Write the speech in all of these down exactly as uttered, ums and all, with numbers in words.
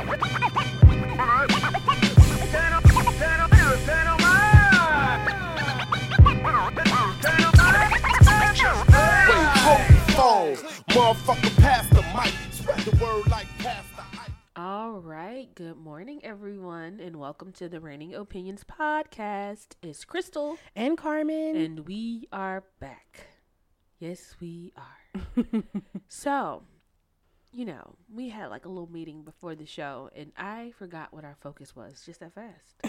All right, good morning, everyone, and welcome to the Reigning Opinions podcast. It's Crystal and Carmen, and we are back. Yes, we are. So, you know, we had like a little meeting before the show, and I forgot what our focus was just that fast.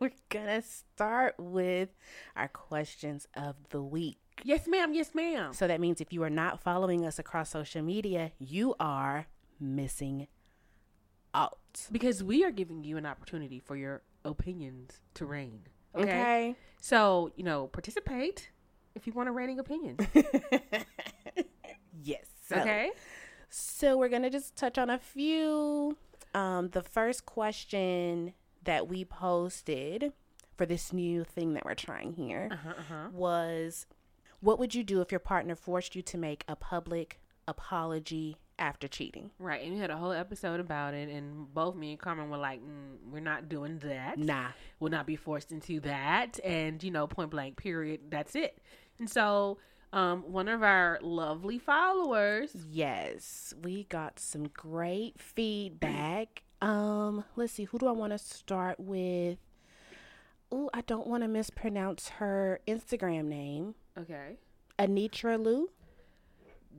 We're gonna start with our questions of the week. Yes, ma'am. Yes, ma'am. So that means if you are not following us across social media, you are missing out. Because we are giving you an opportunity for your opinions to reign. Okay. okay. So, you know, participate if you want a reigning opinion. Yes. Okay. So we're going to just touch on a few. Um, the first question that we posted for this new thing that we're trying here uh-huh, uh-huh. was, what would you do if your partner forced you to make a public apology after cheating? Right. And we had a whole episode about it. And both me and Carmen were like, mm, we're not doing that. Nah. We'll not be forced into that. And, you know, point blank, period. That's it. And so um, one of our lovely followers. Yes. We got some great feedback. Um, let's see. Who do I want to start with? Ooh, I don't want to mispronounce her Instagram name. Okay. Anitra Lou.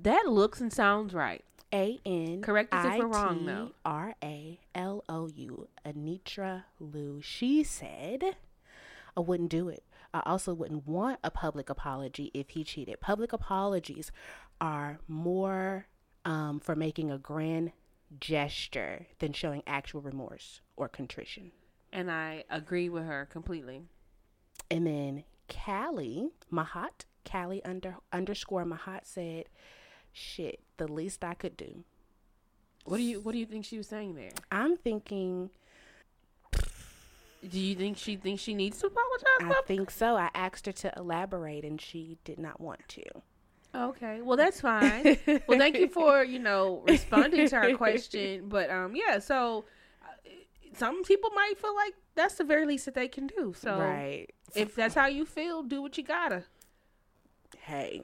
That looks and sounds right. A N I T R A L O U. Correct us if we're wrong, though. R A L O U. Anitra Lou. She said, I wouldn't do it. I also wouldn't want a public apology if he cheated. Public apologies are more um, for making a grand gesture than showing actual remorse or contrition. And I agree with her completely. And then Callie Mahat, Callie under, underscore Mahat said, shit, the least I could do. What do you What do you think she was saying there? I'm thinking. Do you think she thinks she needs to apologize? I think so. I asked her to elaborate, and she did not want to. Okay, well that's fine. Well, thank you for you know responding to our question, but um, yeah. So some people might feel like that's the very least that they can do. So right. If that's how you feel, do what you gotta. Hey,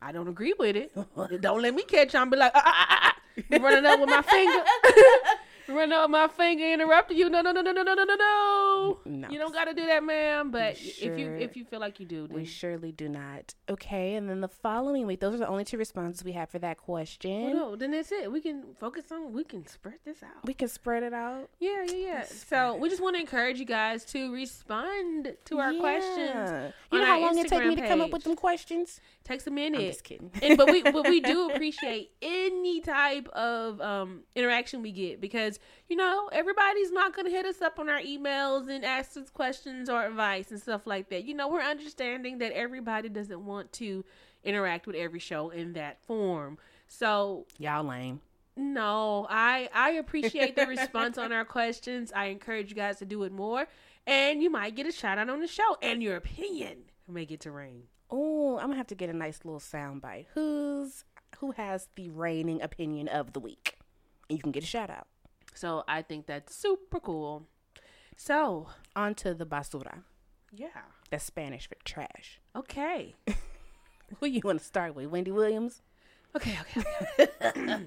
I don't agree with it. Don't let me catch on and be like, ah, ah, ah, ah. running up with my finger. running up with my finger, interrupting you. No, no, no, no, no, no, no, no, no. You don't got to do that, ma'am. But sure, if you if you feel like you do. Then we surely do not. Okay, and then the following week, those are the only two responses we have for that question. Well, no, then that's it. We can focus on, we can spread this out. We can spread it out. Yeah, yeah, yeah. So we just want to encourage you guys to respond to our yeah. questions. You know how long Instagram it take me page. to come up with them questions? Takes a minute. I'm just kidding. And, but we but we do appreciate any type of um, interaction we get, because you know everybody's not going to hit us up on our emails and ask us questions or advice and stuff like that. You know, we're understanding that everybody doesn't want to interact with every show in that form. So y'all lame. No, I I appreciate the response on our questions. I encourage you guys to do it more, and you might get a shout out on the show, and your opinion may get to reign. Oh, I'm gonna have to get a nice little sound bite. Who's who has the reigning opinion of the week? And you can get a shout out. So I think that's super cool. So on to the basura. Yeah. That's Spanish for trash. Okay. Who you want to start with? Wendy Williams? Okay, okay, okay.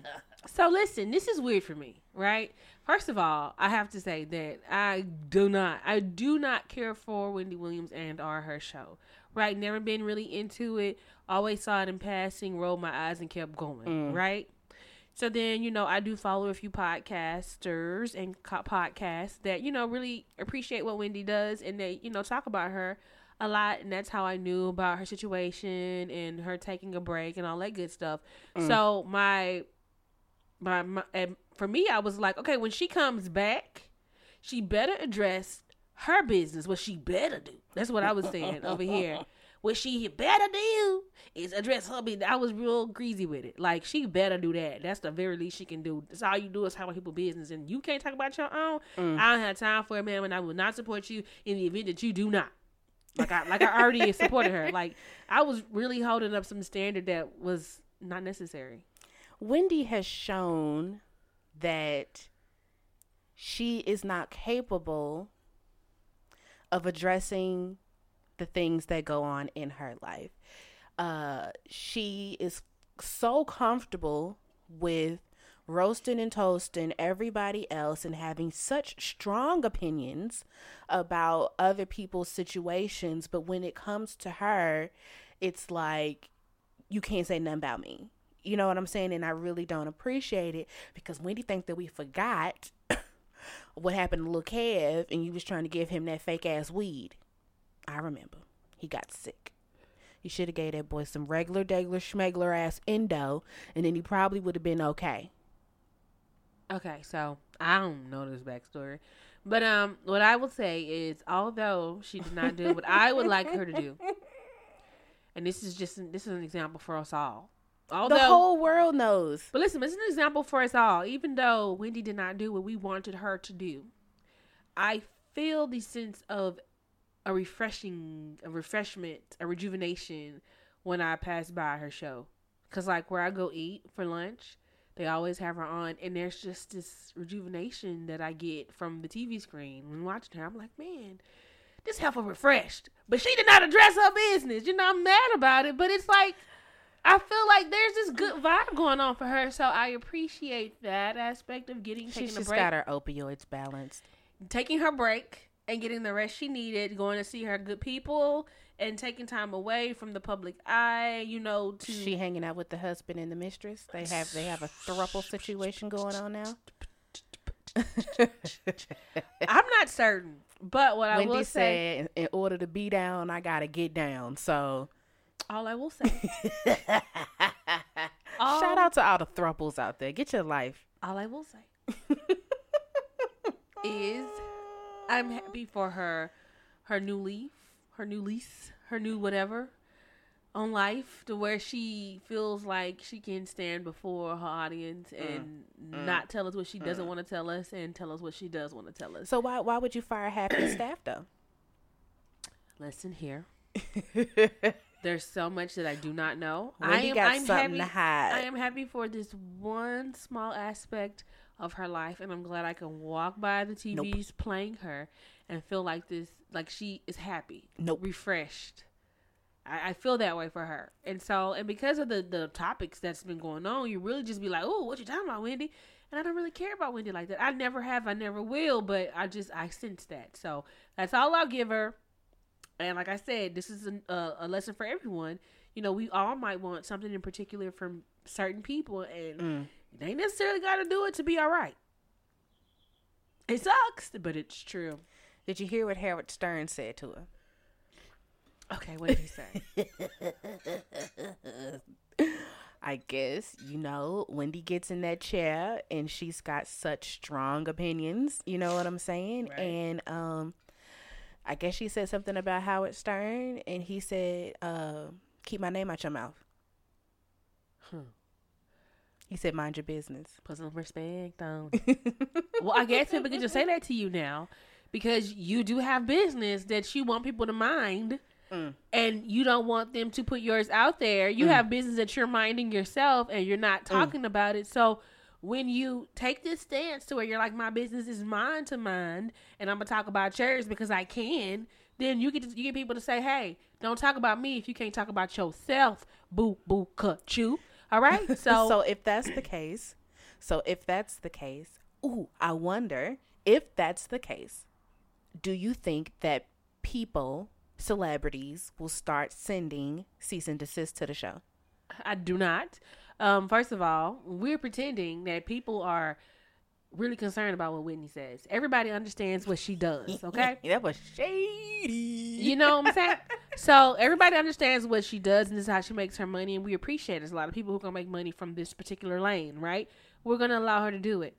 So listen, this is weird for me, right? First of all, I have to say that I do not, I do not care for Wendy Williams and or her show. Right? Never been really into it. Always saw it in passing, rolled my eyes and kept going. Mm. Right? So then, you know, I do follow a few podcasters and co- podcasts that, you know, really appreciate what Wendy does. And they, you know, talk about her a lot. And that's how I knew about her situation and her taking a break and all that good stuff. Mm. So my, my, my and for me, I was like, okay, when she comes back, she better address her business, what she better do. That's what I was saying over here. What she better do is address her business. I was real greasy with it. Like, she better do that. That's the very least she can do. That's all you do is talk about people's business, and you can't talk about your own. Mm. I don't have time for it, man, and I will not support you in the event that you do not. Like I like I already supported her. Like, I was really holding up some standard that was not necessary. Wendy has shown that she is not capable of addressing the things that go on in her life. Uh, she is so comfortable with roasting and toasting everybody else and having such strong opinions about other people's situations. But when it comes to her, it's like, you can't say nothing about me. You know what I'm saying? And I really don't appreciate it, because Wendy think that we forgot what happened to Lil Kev, and you was trying to give him that fake ass weed. I remember. He got sick. You should have gave that boy some regular, degler, schmegler ass endo, and then he probably would have been okay. Okay, so I don't know this backstory. But um, what I will say is, although she did not do what I would like her to do, and this is just this is an example for us all. Although, the whole world knows. But listen, it's an example for us all. Even though Wendy did not do what we wanted her to do, I feel the sense of a refreshing, a refreshment, a rejuvenation when I pass by her show. Because like where I go eat for lunch, they always have her on. And there's just this rejuvenation that I get from the T V screen when watching her. I'm like, man, this heifer refreshed. But she did not address her business. You know, I'm mad about it. But it's like, I feel like there's this good vibe going on for her. So I appreciate that aspect of getting taking a break. She's just got her opioids balanced. Taking her break and getting the rest she needed, going to see her good people and taking time away from the public eye, you know, to she hanging out with the husband and the mistress. They have they have a throuple situation going on now. I'm not certain. But what Wendy I will say said, in order to be down, I gotta get down. So all I will say. all, Shout out to all the throuples out there. Get your life. All I will say is I'm happy for her, her new leaf, her new lease, her new whatever on life, to where she feels like she can stand before her audience and mm, not mm, tell us what she doesn't mm. want to tell us and tell us what she does want to tell us. So why why would you fire half your staff though? Listen here. There's so much that I do not know. Wendy I am, got I'm something happy, to hide. I am happy for this one small aspect of her life, and I'm glad I can walk by the T Vs nope. playing her and feel like this, like she is happy, nope. refreshed. I, I feel that way for her, and so and because of the the topics that's been going on, you really just be like, oh, what you talking about, Wendy? And I don't really care about Wendy like that. I never have, I never will, but I just I sense that. So that's all I'll give her. And like I said, this is a, a, a lesson for everyone. You know, we all might want something in particular from certain people, and mm. they ain't necessarily got to do it to be all right. It sucks, but it's true. Did you hear what Howard Stern said to her? Okay, what did he say? I guess, you know, Wendy gets in that chair, and she's got such strong opinions. You know what I'm saying? Right. And, um... I guess she said something about Howard Stern, and he said, uh, keep my name out your mouth. Hmm. He said, mind your business. Put some respect on it. Well, I guess people can just say that to you now, because you do have business that you want people to mind, mm. and you don't want them to put yours out there. You mm. have business that you're minding yourself, and you're not talking mm. about it. So when you take this stance to where you're like, my business is mine to mind, and I'm going to talk about yours because I can, then you get to, you get people to say, hey, don't talk about me if you can't talk about yourself. Boo, boo, cut you. All right? So so if that's the case, so if that's the case, ooh, I wonder if that's the case, do you think that people, celebrities, will start sending cease and desist to the show? I do not. Um, first of all, we're pretending that people are really concerned about what Whitney says. Everybody understands what she does, okay? That was shady. You know what I'm saying? So everybody understands what she does, and this is how she makes her money, and we appreciate it. There's a lot of people who are going to make money from this particular lane, right? We're going to allow her to do it.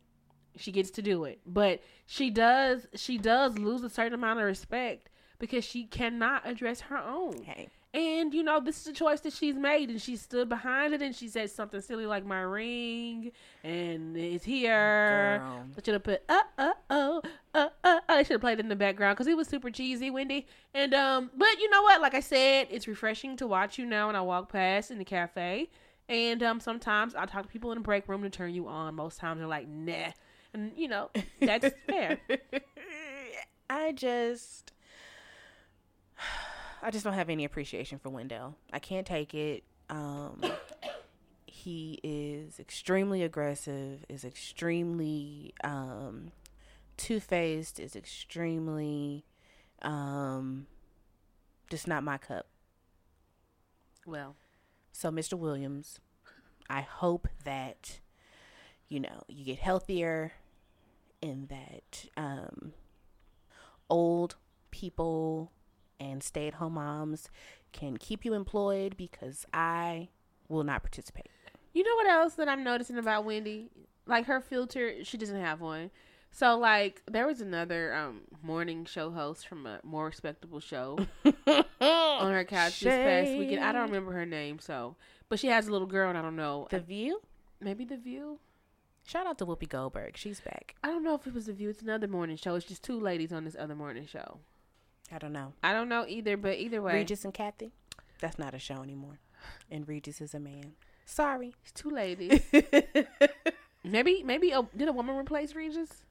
She gets to do it. But she does, she does lose a certain amount of respect because she cannot address her own. Okay. And, you know, this is a choice that she's made, and she stood behind it, and she said something silly like, my ring, and it's here. Girl. I should have put, uh-uh-oh, uh-uh-oh. I should have played it in the background because it was super cheesy, Wendy. And, um, but you know what? Like I said, it's refreshing to watch you now when I walk past in the cafe. And um, sometimes I'll talk to people in the break room to turn you on. Most times they're like, nah. And, you know, that's fair. I just... I just don't have any appreciation for Wendell. I can't take it. Um, he is extremely aggressive, is extremely um, two-faced, is extremely um, just not my cup. Well. So, Mister Williams, I hope that, you know, you get healthier and that um, old people... and stay-at-home moms can keep you employed, because I will not participate. You know what else that I'm noticing about Wendy? Like, her filter, she doesn't have one. So, like, there was another um, morning show host from a more respectable show on her couch Shade. This past weekend. I don't remember her name, so. But she has a little girl, and I don't know. The I, View? Maybe The View? Shout out to Whoopi Goldberg. She's back. I don't know if it was The View. It's another morning show. It's just two ladies on this other morning show. I don't know. I don't know either, but either way. Regis and Kathy. That's not a show anymore. And Regis is a man. Sorry. It's two ladies. maybe, maybe, a, did a woman replace Regis?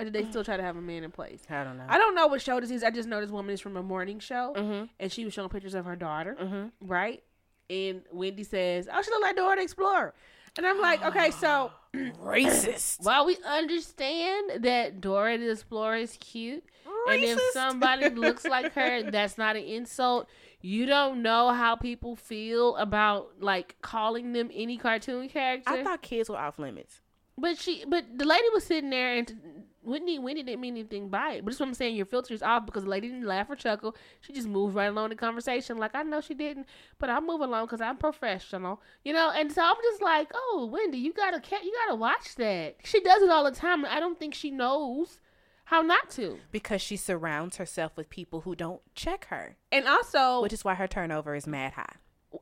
Or did they still try to have a man in place? I don't know. I don't know what show this is. I just know this woman is from a morning show. Mm-hmm. And she was showing pictures of her daughter. Mm-hmm. Right? And Wendy says, oh, she look like Dora the Explorer. And I'm like, okay, so. Racist. While we understand that Dora the Explorer is cute. Racist. And if somebody looks like her, that's not an insult. You don't know how people feel about, like, calling them any cartoon character. I thought kids were off limits. But she, but the lady was sitting there, and Wendy, Wendy didn't mean anything by it. But that's what I'm saying. Your filter's off, because the lady didn't laugh or chuckle. She just moved right along the conversation. Like, I know she didn't, but I move along because I'm professional, you know. And so I'm just like, oh, Wendy, you gotta, you gotta watch that. She does it all the time, and I don't think she knows how not to. Because she surrounds herself with people who don't check her. And also... which is why her turnover is mad high.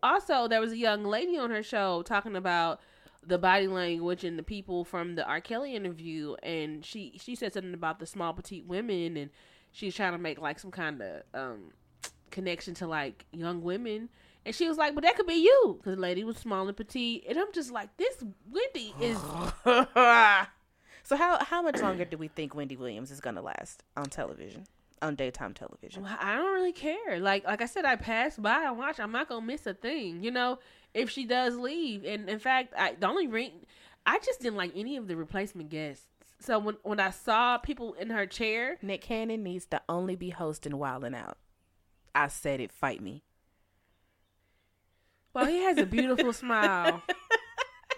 Also, there was a young lady on her show talking about the body language and the people from the R. Kelly interview. And she, she said something about the small petite women. And she's trying to make like some kind of um, connection to like young women. And she was like, but that could be you. Because the lady was small and petite. And I'm just like, this Wendy is... So how how much longer do we think Wendy Williams is going to last on television, on daytime television? Well, I don't really care. Like like I said, I pass by and watch. I'm not going to miss a thing, you know, if she does leave. And in fact, I, the only re- I just didn't like any of the replacement guests. So when, when I saw people in her chair. Nick Cannon needs to only be hosting Wild and Out. I said it, fight me. Well, he has a beautiful smile.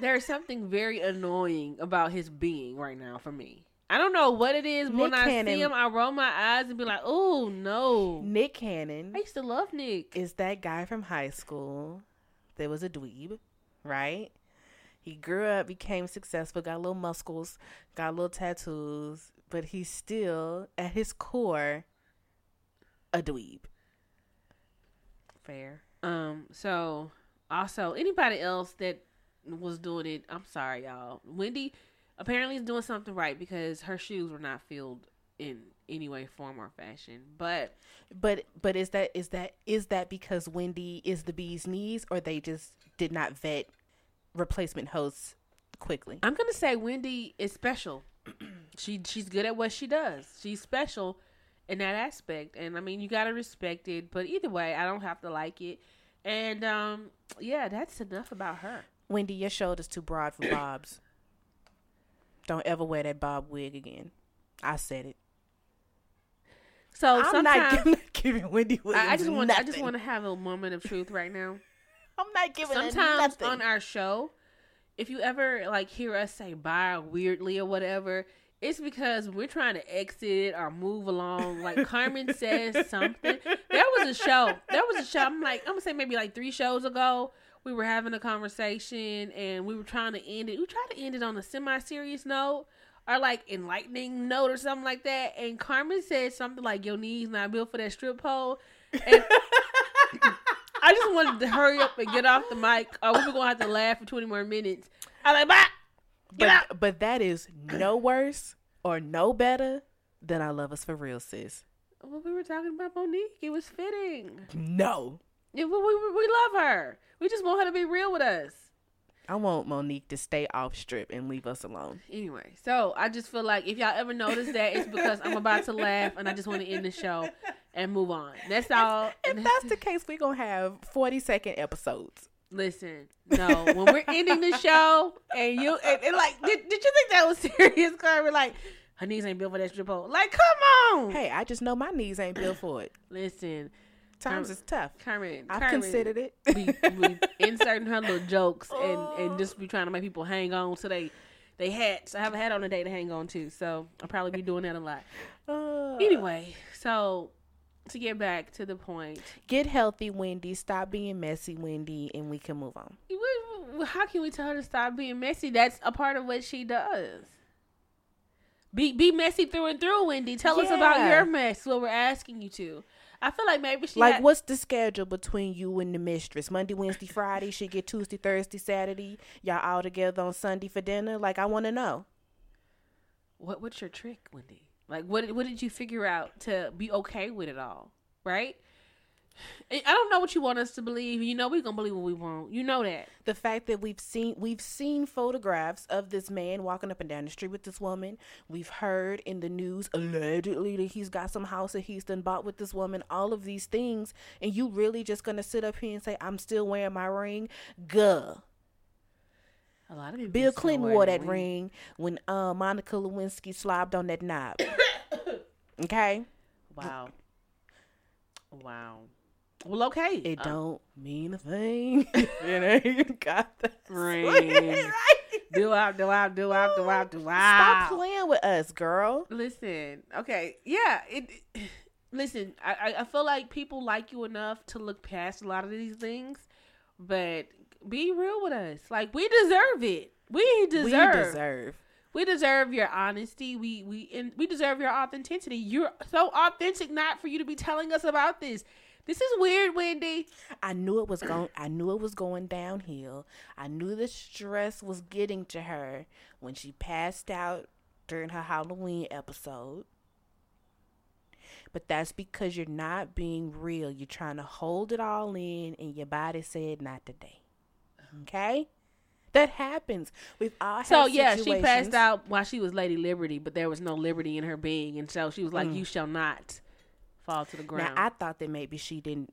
There is something very annoying about his being right now for me. I don't know what it is, but Nick when I Cannon, see him, I roll my eyes and be like, oh, no. Nick Cannon. I used to love Nick. Is that guy from high school that was a dweeb, right? He grew up, became successful, got little muscles, got little tattoos, but he's still, at his core, a dweeb. Fair. Um. So, also, anybody else that was doing it, I'm sorry, y'all. Wendy apparently is doing something right, because her shoes were not filled in any way, form, or fashion. But, but, but is that is that is that because Wendy is the bee's knees, or they just did not vet replacement hosts quickly? I'm gonna say Wendy is special. she she's good at what she does. She's special in that aspect, and I mean you gotta respect it. But either way, I don't have to like it. And um, yeah, that's enough about her. Wendy, your shoulder's too broad for bobs. Don't ever wear that bob wig again. I said it. So I'm not, I'm not giving Wendy Williams I, I just want nothing. I just want to have a moment of truth right now. I'm not giving her nothing. Sometimes on our show, if you ever like hear us say bye weirdly or whatever, it's because we're trying to exit or move along. Like Carmen says something. There was a show. There was a show. I'm like, I'm gonna say maybe like three shows ago. We were having a conversation and we were trying to end it. We tried to end it on a semi-serious note or like enlightening note or something like that. And Carmen said something like, your knees not built for that strip pole. And I just wanted to hurry up and get off the mic. Or we were going to have to laugh for twenty more minutes. I was like, bye. Get out. But, but that is no worse or no better than I love us for real, sis. Well, we were talking about Monique. It was fitting. No. Yeah, we, we we love her. We just want her to be real with us. I want Monique to stay off strip and leave us alone. Anyway, so I just feel like if y'all ever notice that, it's because I'm about to laugh and I just want to end the show and move on. That's all. If, if that's the case, we're going to have forty second episodes. Listen, no, when we're ending the show and you, and, and like, did, did you think that was serious? Because we're like, her knees ain't built for that strip hole. Like, come on. Hey, I just know my knees ain't built for it. Listen. Times Kermit, is tough. Kermit, I've Kermit considered it. We, we inserting her little jokes oh. and, and just be trying to make people hang on to they, they hats. I have a hat on today to hang on to, so I'll probably be doing that a lot. Uh, anyway, so to get back to the point. Get healthy, Wendy. Stop being messy, Wendy, and we can move on. How can we tell her to stop being messy? That's a part of what she does. Be, be messy through and through, Wendy. Tell yeah. us about your mess, what we're asking you to. I feel like maybe she like had... what's the schedule between you and the mistress? Monday, Wednesday, Friday. She get Tuesday, Thursday, Saturday. Y'all all together on Sunday for dinner. Like, I want to know. What what's your trick, Wendy? Like, what what did you figure out to be okay with it all? Right? I don't know what you want us to believe. You know we're gonna believe what we want. You know that. The fact that we've seen we've seen photographs of this man walking up and down the street with this woman. We've heard in the news allegedly that he's got some house that he's done bought with this woman. All of these things, and you really just gonna sit up here and say I'm still wearing my ring? Gah. A lot of people. Bill Clinton wore that ring, ring when uh, Monica Lewinsky slobbed on that knob. Okay. Wow. Wow. Well, okay. It um, don't mean a thing. You know, you got that ring. Right? Do out, do out, do out, do out, do out. Stop playing with us, girl. Listen, okay, yeah. It, it listen. I, I feel like people like you enough to look past a lot of these things, but be real with us. Like we deserve it. We deserve. We deserve. We deserve your honesty. We we and we deserve your authenticity. You're so authentic. Not for you to be telling us about this. This is weird, Wendy. I knew it was going. I knew it was going downhill. I knew the stress was getting to her when she passed out during her Halloween episode. But that's because you're not being real. You're trying to hold it all in, and your body said, "Not today." Okay, that happens. We've all so had yeah. Situations. She passed out while she was Lady Liberty, but there was no liberty in her being, and so she was like, mm. "You shall not." Fall to the ground. Now, I thought that maybe she didn't.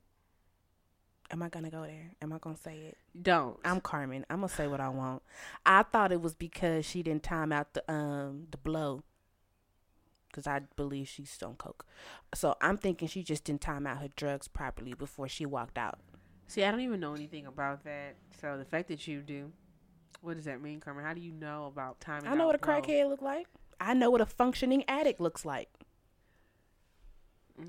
Am I going to go there? Am I going to say it? Don't. I'm Carmen. I'm going to say what I want. I thought it was because she didn't time out the um the blow. Because I believe she's on coke. So I'm thinking she just didn't time out her drugs properly before she walked out. See, I don't even know anything about that. So the fact that you do, what does that mean, Carmen? How do you know about timing out? I know out what a blow? Crackhead look like. I know what a functioning addict looks like.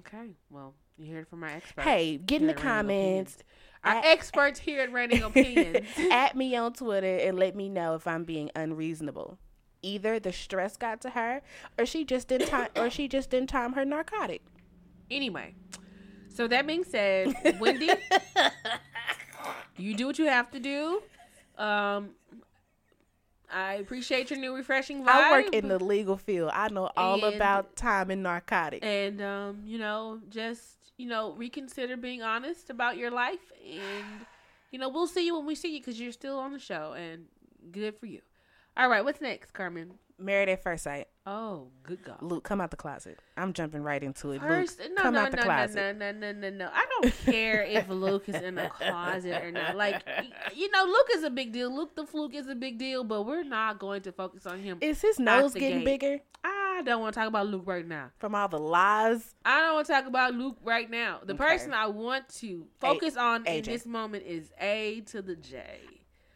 Okay, well, you heard it from our experts. Hey, get in the comments. Our at, experts here at Reigning Opinions. At me on Twitter and let me know if I'm being unreasonable. Either the stress got to her, or she just didn't time, or she just didn't time her narcotic. Anyway, so that being said, Wendy, you do what you have to do. Um. I appreciate your new refreshing vibe. I work in the legal field. I know all and, about time and narcotics. And, um, you know, just, you know, reconsider being honest about your life. And, you know, we'll see you when we see you because you're still on the show. And good for you. All right. What's next, Carmen? Married at First Sight. Oh, good God. Luke, come out the closet. I'm jumping right into it. First, Luke, no, come no, out the no, closet. No, no, no, no, no, no. I don't care if Luke is in the closet or not. Like, you know, Luke is a big deal. Luke the Fluke is a big deal, but we're not going to focus on him. Is his nose getting bigger? I don't want to talk about Luke right now. From all the lies? I don't want to talk about Luke right now. The okay. person I want to focus a- on A J. In this moment is A to the J.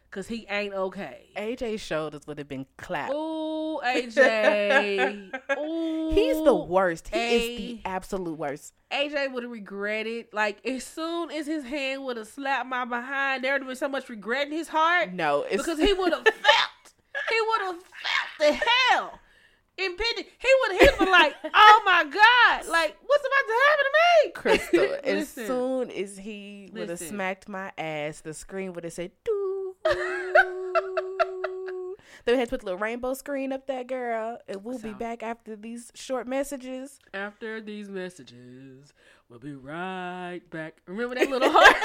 Because he ain't okay. A J's shoulders would have been clapped. Ooh, A J. Ooh, he's the worst. He a- is the absolute worst. A J would have regretted. Like, as soon as his hand would have slapped my behind, there would have been so much regret in his heart. No. It's- because he would have felt. He would have felt the hell. Impending. He would have been like, oh, my God. Like, what's about to happen to me? Crystal, as soon as he would have smacked my ass, the screen would have said, doo. They had to put a little rainbow screen up that girl, and we'll so, be back after these short messages. After these messages, we'll be right back. Remember that little heart?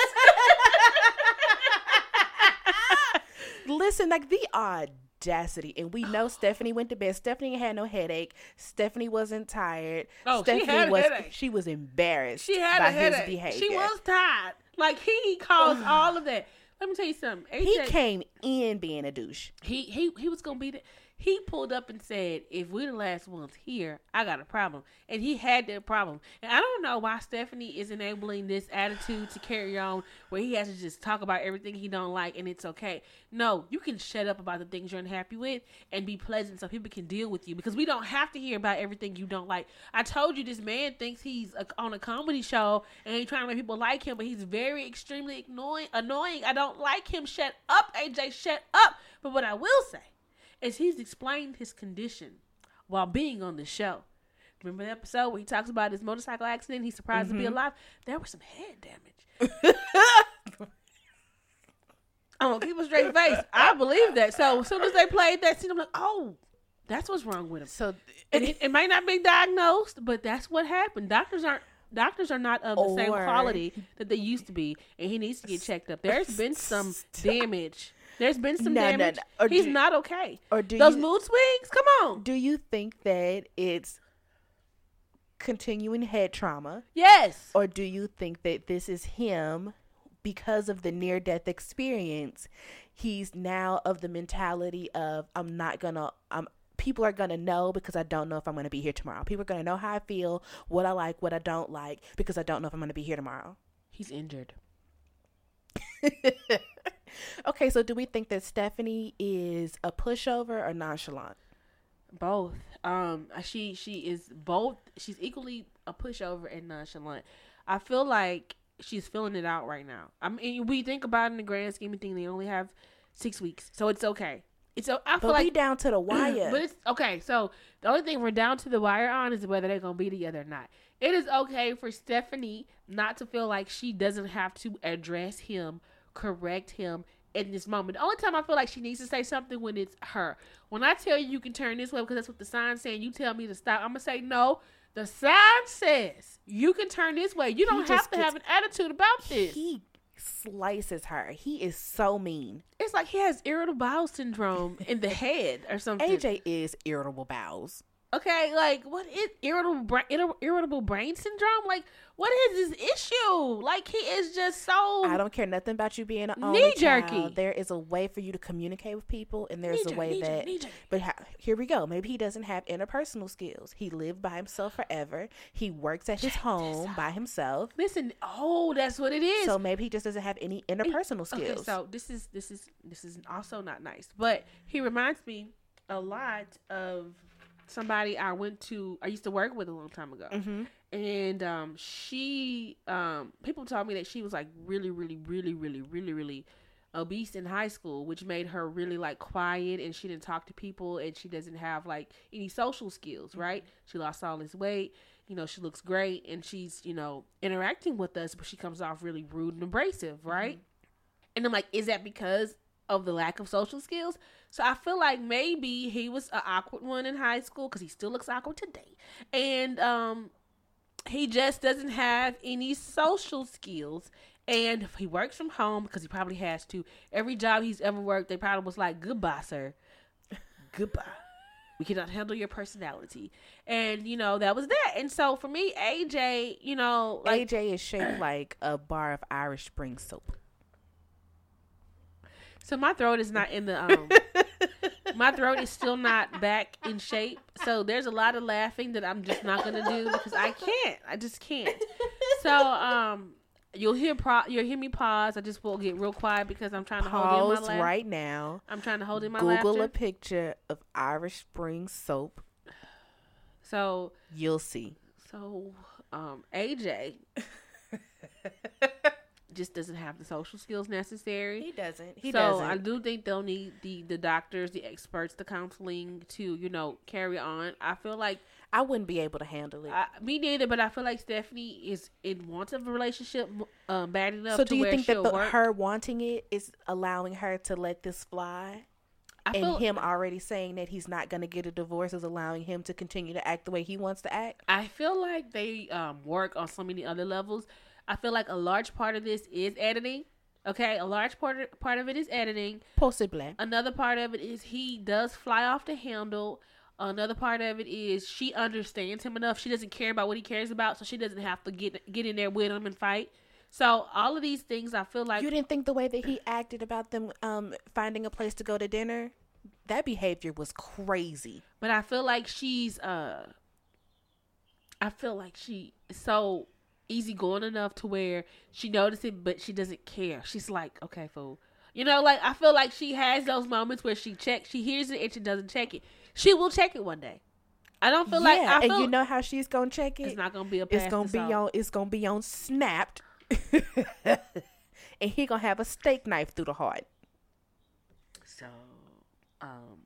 listen, like the odd audacity. And we know oh. Stephanie went to bed. Stephanie had no headache. Stephanie wasn't tired. Oh, Stephanie she had a was headache. She was embarrassed she had by a his behavior. She was tired. Like he caused all of that. Let me tell you something. H- he H- came in being a douche. He he he was gonna be the, he pulled up and said, "If we're the last ones here, I got a problem." And he had that problem. And I don't know why Stephanie is enabling this attitude to carry on, where he has to just talk about everything he don't like, and it's okay. No, you can shut up about the things you're unhappy with and be pleasant, so people can deal with you, because we don't have to hear about everything you don't like. I told you, this man thinks he's a, on a comedy show and he's trying to make people like him, but he's very extremely annoying. Annoying. I don't like him. Shut up, A J. Shut up. But what I will say, as he's explained his condition while being on the show. Remember the episode where he talks about his motorcycle accident? He's surprised mm-hmm. to be alive. There was some head damage. I'm going to keep a straight face. I believe that. So as soon as they played that scene, I'm like, oh, that's what's wrong with him. So and it, it might not be diagnosed, but that's what happened. Doctors aren't. Doctors are not of the or, same quality that they used to be, and he needs to get checked up. There's been some damage. There's been some no, damage. No, no. He's do, not okay. Or do Those you, mood swings? Come on. Do you think that it's continuing head trauma? Yes. Or do you think that this is him, because of the near-death experience, he's now of the mentality of, I'm not going to, I'm people are going to know, because I don't know if I'm going to be here tomorrow. People are going to know how I feel, what I like, what I don't like, because I don't know if I'm going to be here tomorrow. He's injured. Okay, so do we think that Stephanie is a pushover or nonchalant? Both. Um, she she is both. She's equally a pushover and nonchalant. I feel like she's feeling it out right now. I mean, we think about it in the grand scheme of things. They only have six weeks, so it's okay. It's I feel but like we down to the wire. But it's okay. So the only thing we're down to the wire on is whether they're gonna be together or not. It is okay for Stephanie not to feel like she doesn't have to address him, correct him in this moment. The only time I feel like she needs to say something, when it's her. When I tell you you can turn this way because that's what the sign's saying, you tell me to stop, I'm gonna say no. The sign says you can turn this way. You don't have to have an attitude about this. He slices her. He is so mean. It's like he has irritable bowel syndrome in the head or something. A J is irritable bowels. Okay, like, what is irritable bra- irritable brain syndrome? Like, what is his issue? Like, he is just so... I don't care nothing about you being an only knee-jerky. Child. There is a way for you to communicate with people, and there's knee-jerk, a way knee-jerk, that... Knee-jerk. But how, here we go. Maybe he doesn't have interpersonal skills. He lived by himself forever. He works at Check his home by himself. Listen, oh, that's what it is. So maybe he just doesn't have any interpersonal skills. Okay, so this is, this is, this is also not nice, but he reminds me a lot of... somebody I went to, I used to work with a long time ago. Mm-hmm. And um, she, um, people told me that she was like really, really, really, really, really, really obese in high school, which made her really like quiet, and she didn't talk to people, and she doesn't have like any social skills, right? She lost all this weight. You know, she looks great, and she's, you know, interacting with us, but she comes off really rude and abrasive, right? Mm-hmm. And I'm like, is that because of the lack of social skills? So I feel like maybe he was an awkward one in high school, because he still looks awkward today. And um, he just doesn't have any social skills. And he works from home because he probably has to. Every job he's ever worked, they probably was like, goodbye, sir. Goodbye. We cannot handle your personality. And, you know, that was that. And so for me, A J, you know. Like, A J is shaped like a bar of Irish Spring soap. So my throat is not in the, um, my throat is still not back in shape. So there's a lot of laughing that I'm just not going to do, because I can't, I just can't. So, um, you'll hear, pro- you'll hear me pause. I just will get real quiet, because I'm trying to pause hold in my laugh. Right now. I'm trying to hold in my laugh. Google laughter. A picture of Irish Spring soap. So you'll see. So, um, A J just doesn't have the social skills necessary. He doesn't. He so doesn't. I do think they'll need the, the doctors, the experts, the counseling to, you know, carry on. I feel like I wouldn't be able to handle it. I, me neither, but I feel like Stephanie is in want of a relationship um, bad enough. So do to you where think that the, her wanting it is allowing her to let this fly? I and feel, him already saying that he's not going to get a divorce is allowing him to continue to act the way he wants to act? I feel like they um, work on so many other levels. I feel like a large part of this is editing. Okay, a large part part of it is editing. Possibly. Another part of it is he does fly off the handle. Another part of it is she understands him enough. She doesn't care about what he cares about, so she doesn't have to get get in there with him and fight. So all of these things, I feel like... You didn't think the way that he acted about them um, finding a place to go to dinner? That behavior was crazy. But I feel like she's... Uh, I feel like she is so easygoing enough to where she notices it, but she doesn't care. She's like, okay, fool. You know, like, I feel like she has those moments where she checks, she hears it and she doesn't check it. She will check it one day. I don't feel yeah, like... I feel, and you know how she's going to check it? It's not going to be a pass. It's going to be on, it's gonna be on Snapped. And he gonna have a steak knife through the heart. So um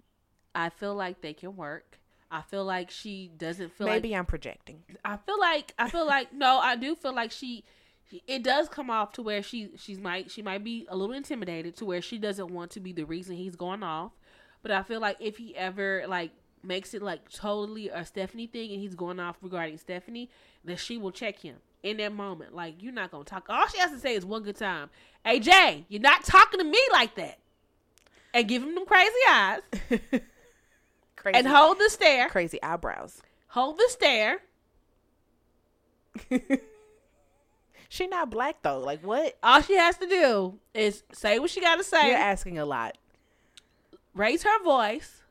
I feel like they can work. I feel like she doesn't feel maybe like maybe I'm projecting. I feel like I feel like no, I do feel like she, she it does come off to where she she's might she might be a little intimidated to where she doesn't want to be the reason he's going off. But I feel like if he ever like makes it like totally a Stephanie thing and he's going off regarding Stephanie, then she will check him. In that moment, like, you're not going to talk. All she has to say is one good time. A J, you're not talking to me like that. And give him them crazy eyes. Crazy. And hold the stare. Crazy eyebrows. Hold the stare. She not black, though. Like, what? All she has to do is say what she got to say. You're asking a lot. Raise her voice.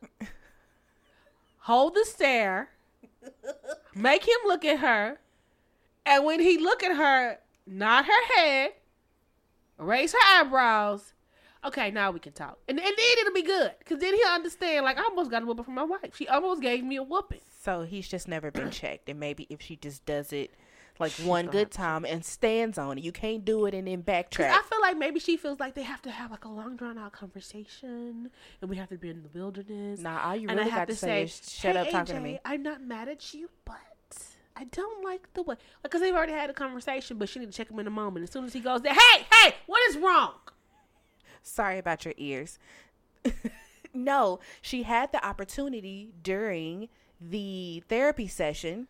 Hold the stare. Make him look at her. And when he look at her, nod her head, raise her eyebrows. Okay, now we can talk. And, and then it'll be good. Because then he'll understand, like, I almost got a whooping from my wife. She almost gave me a whooping. So he's just never been checked. And maybe if she just does it, like, she's one good time and stands on it. You can't do it and then backtrack. Because I feel like maybe she feels like they have to have, like, a long, drawn-out conversation. And we have to be in the wilderness. Nah, all you really got to say is, shut up talking to me. I'm not mad at you, but... I don't like the way, because like, they've already had a conversation, but she need to check him in a moment. As soon as he goes there, hey, hey, what is wrong? Sorry about your ears. No, she had the opportunity during the therapy session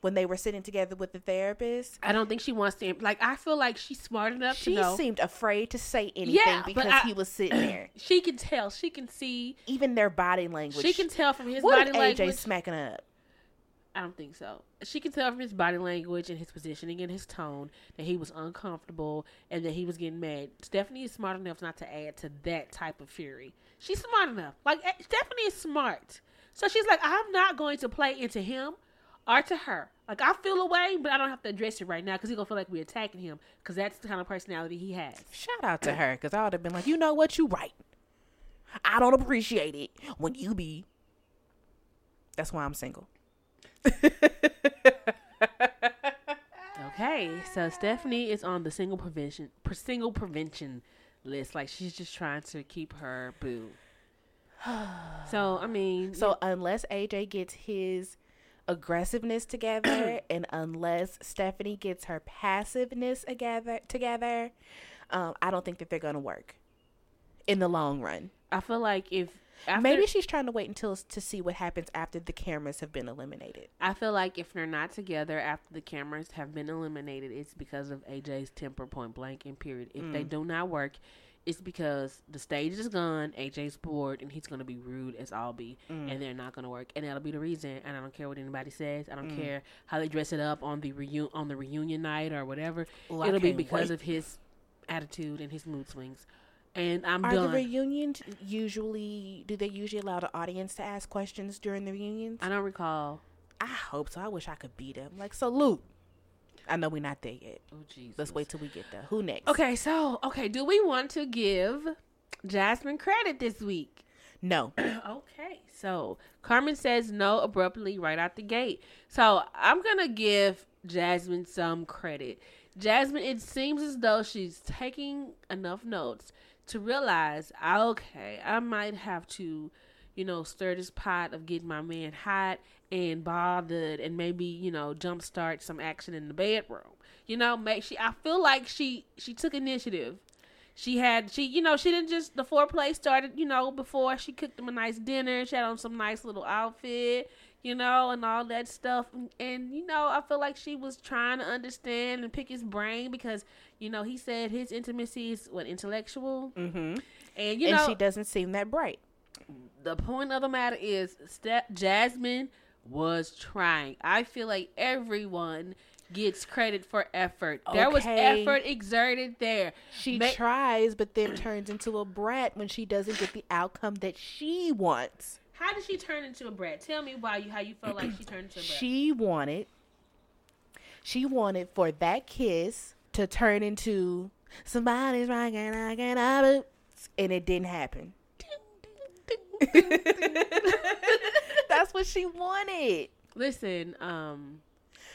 when they were sitting together with the therapist. I don't think she wants to, like, I feel like she's smart enough she to know. She seemed afraid to say anything yeah, because I, he was sitting there. She can tell. She can see. Even their body language. She can tell from his what body A J language. What A J smacking up? I don't think so. She can tell from his body language and his positioning and his tone that he was uncomfortable and that he was getting mad. Stephanie is smart enough not to add to that type of fury. She's smart enough. Like, Stephanie is smart. So she's like, I'm not going to play into him or to her. Like, I feel a way, but I don't have to address it right now because he's going to feel like we're attacking him because that's the kind of personality he has. Shout out to her because I would have been like, you know what? You right. I don't appreciate it when you be. That's why I'm single. Okay, so Stephanie is on the single prevention single prevention list. Like, she's just trying to keep her boo. So I mean, so unless A J gets his aggressiveness together and unless Stephanie gets her passiveness together, together, um, I don't think that they're gonna work in the long run. I feel like if. After, maybe she's trying to wait until to see what happens after the cameras have been eliminated. I feel like if they're not together after the cameras have been eliminated, it's because of A J's temper, point blank and period. If mm. they do not work, it's because the stage is gone, A J's bored, and he's going to be rude as all be, mm. and they're not going to work. And that'll be the reason. And I don't care what anybody says. I don't mm. care how they dress it up on the reu- on the reunion night or whatever. Ooh, it'll be because wait. of his attitude and his mood swings. And I'm Are done. Are the reunions usually, do they usually allow the audience to ask questions during the reunions? I don't recall. I hope so. I wish I could beat them. Like, so Luke, I know we're not there yet. Oh, Jesus. Let's wait till we get there. Who next? Okay, so, okay, do we want to give Jasmine credit this week? No. Okay, so Carmen says no abruptly right out the gate. So I'm going to give Jasmine some credit. Jasmine, it seems as though she's taking enough notes to realize, okay, I might have to, you know, stir this pot of getting my man hot and bothered and maybe, you know, jumpstart some action in the bedroom. You know, make she. I feel like she, she took initiative. She had, she, you know, she didn't just, the foreplay started, you know, before she cooked him a nice dinner. She had on some nice little outfit. you know, and all that stuff. And, and, you know, I feel like she was trying to understand and pick his brain because, you know, he said his intimacy is, what, intellectual? Mm-hmm. And, you and know. And she doesn't seem that bright. The point of the matter is St- Jasmine was trying. I feel like everyone gets credit for effort. Okay. There was effort exerted there. She Ma- tries, but then turns into a brat when she doesn't get the outcome that she wants. How did she turn into a brat? Tell me why you how you felt like she turned into a brat. She wanted, she wanted for that kiss to turn into somebody's rocking, rocking, and it didn't happen. That's what she wanted. Listen, um,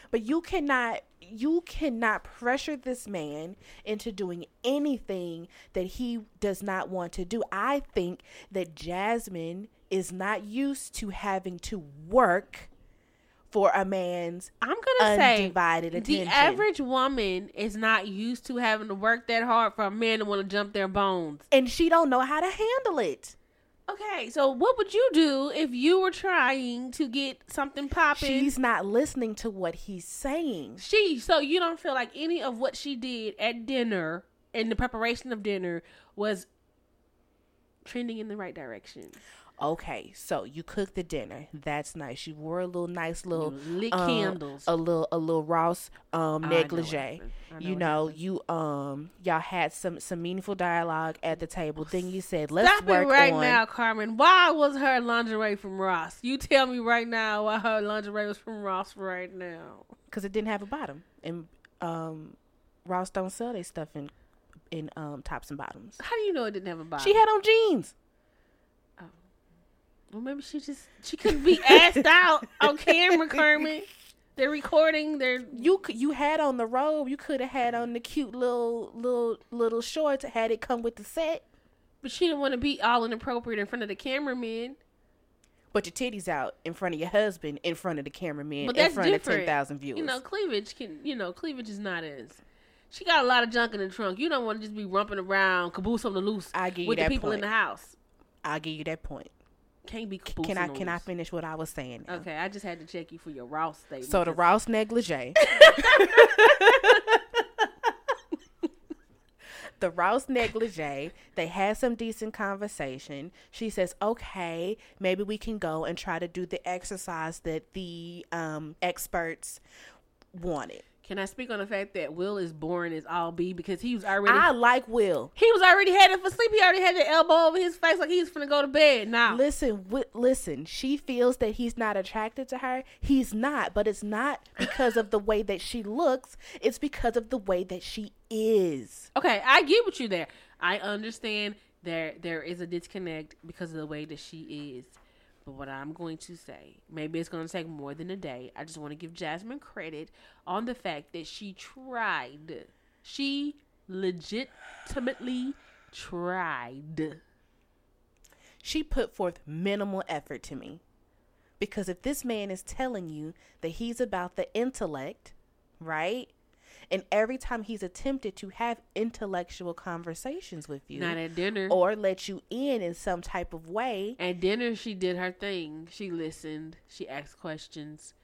but you cannot, you cannot pressure this man into doing anything that he does not want to do. I think that Jasmine is not used to having to work for a man's I'm gonna undivided say, attention. The average woman is not used to having to work that hard for a man to want to jump their bones. And she don't know how to handle it. Okay, so what would you do if you were trying to get something popping? She's not listening to what he's saying. She, so you don't feel like any of what she did at dinner, in the preparation of dinner, was trending in the right direction. Okay, so you cooked the dinner. That's nice. You wore a little nice little lit um, candles, a little a little Ross um, negligee. Know you know, you um, y'all had some, some meaningful dialogue at the table. Then you said, "Let's Stop work it right on... now, Carmen. Why was her lingerie from Ross? You tell me right now why her lingerie was from Ross right now? Because it didn't have a bottom, and um, Ross don't sell their stuff in in um, tops and bottoms. How do you know it didn't have a bottom? She had on jeans. Well, maybe she just, she couldn't be asked out on camera, Kermit. They're recording. They're... You you had on the robe. You could have had on the cute little, little, little shorts had it come with the set. But she didn't want to be all inappropriate in front of the cameraman. But your titties out in front of your husband, in front of the cameraman, but that's in front different. Of ten thousand viewers. You know, cleavage can, you know, cleavage is not as... She got a lot of junk in the trunk. You don't want to just be rumping around, caboose on the loose I give you with that the people point. In the house. I'll give you that point. Can't be can I can I finish what I was saying? Now? Okay, I just had to check you for your Ross statement. So the Ross negligee, the Ross negligee. They had some decent conversation. She says, "Okay, maybe we can go and try to do the exercise that the um, experts wanted." Can I speak on the fact that Will is boring as all be because he was already... I like Will. He was already headed for sleep. He already had the elbow over his face like he was finna go to bed now. Listen, w- listen. She feels that he's not attracted to her. He's not, but it's not because of the way that she looks. It's because of the way that she is. Okay, I get with you there. I understand there there is a disconnect because of the way that she is. But what I'm going to say, maybe it's going to take more than a day. I just want to give Jasmine credit on the fact that she tried. She legitimately tried. She put forth minimal effort to me. Because if this man is telling you that he's about the intellect, right? And every time he's attempted to have intellectual conversations with you. Not at dinner. Or let you in in some type of way. At dinner, she did her thing. She listened. She asked questions.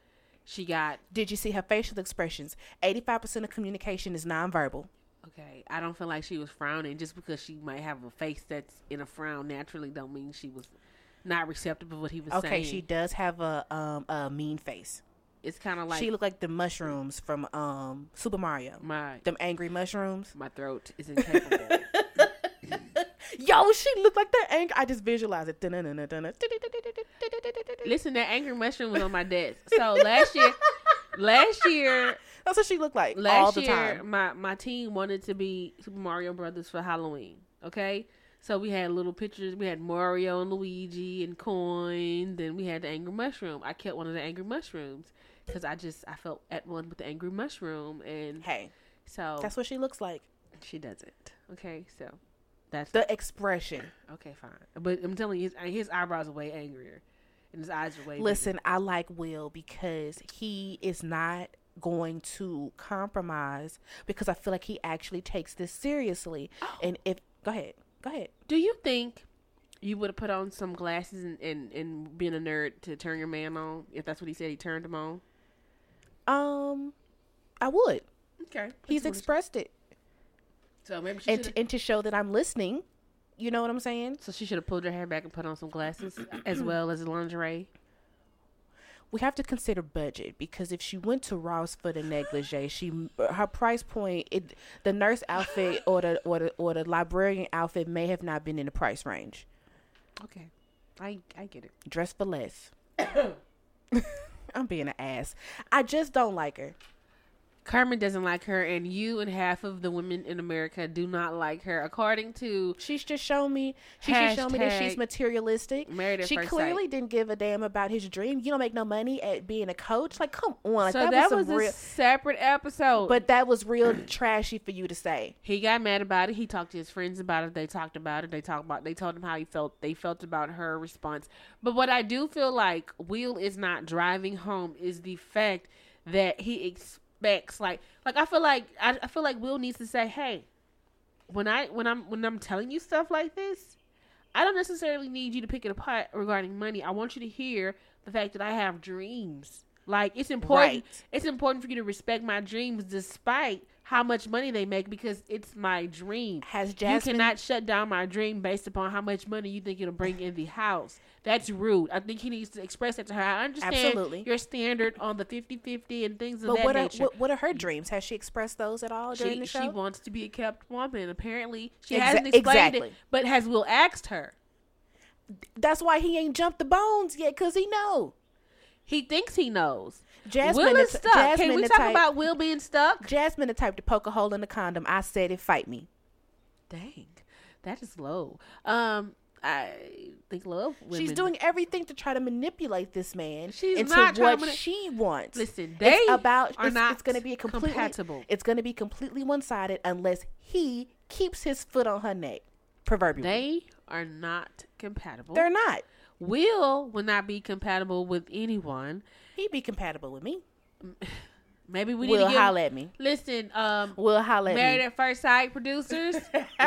She got... Did you see her facial expressions? eighty-five percent of communication is nonverbal. Okay. I don't feel like she was frowning. Just because she might have a face that's in a frown naturally don't mean she was not receptive of what he was okay, saying. Okay, she does have a um, a mean face. It's kind of like... She looked like the mushrooms from um, Super Mario. My... Them angry mushrooms. My throat is incapable. Yo, she looked like that angry... I just visualized it. Listen, that angry mushroom was on my desk. So last year... last year... That's what she looked like last all the year, time. Last year, my, my team wanted to be Super Mario Brothers for Halloween. Okay? So we had little pictures. We had Mario and Luigi and coins. Then we had the angry mushroom. I kept one of the angry mushrooms. Because I just, I felt at one with the angry mushroom. And hey, so that's what she looks like. She doesn't. Okay, so that's the expression. Okay, fine. But I'm telling you, his, his eyebrows are way angrier. And his eyes are way Listen, bigger. I like Will because he is not going to compromise. Because I feel like he actually takes this seriously. Oh. And if, go ahead, go ahead. Do you think you would have put on some glasses and, and, and been a nerd to turn your man on, if that's what he said he turned him on? Um, I would. Okay. He's expressed it. So maybe she and, to, and to show that I'm listening. You know what I'm saying? So she should have pulled her hair back and put on some glasses as well as lingerie. We have to consider budget, because if she went to Ross for the negligee, she her price point, it, the nurse outfit or the, or the or the librarian outfit may have not been in the price range. Okay, I I get it. Dress for less. I'm being an ass. I just don't like her. Carmen doesn't like her, and you and half of the women in America do not like her. According to... She's just shown me... She just shown me that she's materialistic. Married at First Sight. She clearly didn't give a damn about his dream. You don't make no money at being a coach. Like, come on. Like, so that, that was, was real, a separate episode. But that was real trashy for you to say. He got mad about it. He talked to his friends about it. They talked about it. They talked about. They told him how he felt. They felt about her response. But what I do feel like Will is not driving home is the fact that he expects... Like, like I feel like I, I feel like Will needs to say, "Hey, when I when I'm when I'm telling you stuff like this, I don't necessarily need you to pick it apart regarding money. I want you to hear the fact that I have dreams. Like, it's important. Right. It's important for you to respect my dreams, despite how much money they make, because it's my dream. Has Jasmine... You cannot shut down my dream based upon how much money you think it'll bring in the house. That's rude. I think he needs to express that to her. I understand Absolutely. your standard on the fifty-fifty and things of but that what nature. But what, what are her dreams? Has she expressed those at all during she, the show? She wants to be a kept woman. Apparently, she Exa- hasn't explained exactly. it, but has Will asked her? That's why he ain't jumped the bones yet, because he know. He thinks he knows. Jasmine Will is the, stuck. Jasmine Can we talk type, about Will being stuck? Jasmine the type to poke a hole in the condom. I said it, fight me. Dang. That is low. Um, I think love women. She's doing everything to try to manipulate this man She's into not what to, she wants. Listen, they it's about, are it's, not it's gonna be a completely, compatible. It's going to be completely one-sided unless he keeps his foot on her neck, proverbially. They are not compatible. They're not. Will will not be compatible with anyone. He'd be compatible with me. Maybe we will need to get... Will holler at me. Listen, um... Will holler at me. Married at First Sight producers.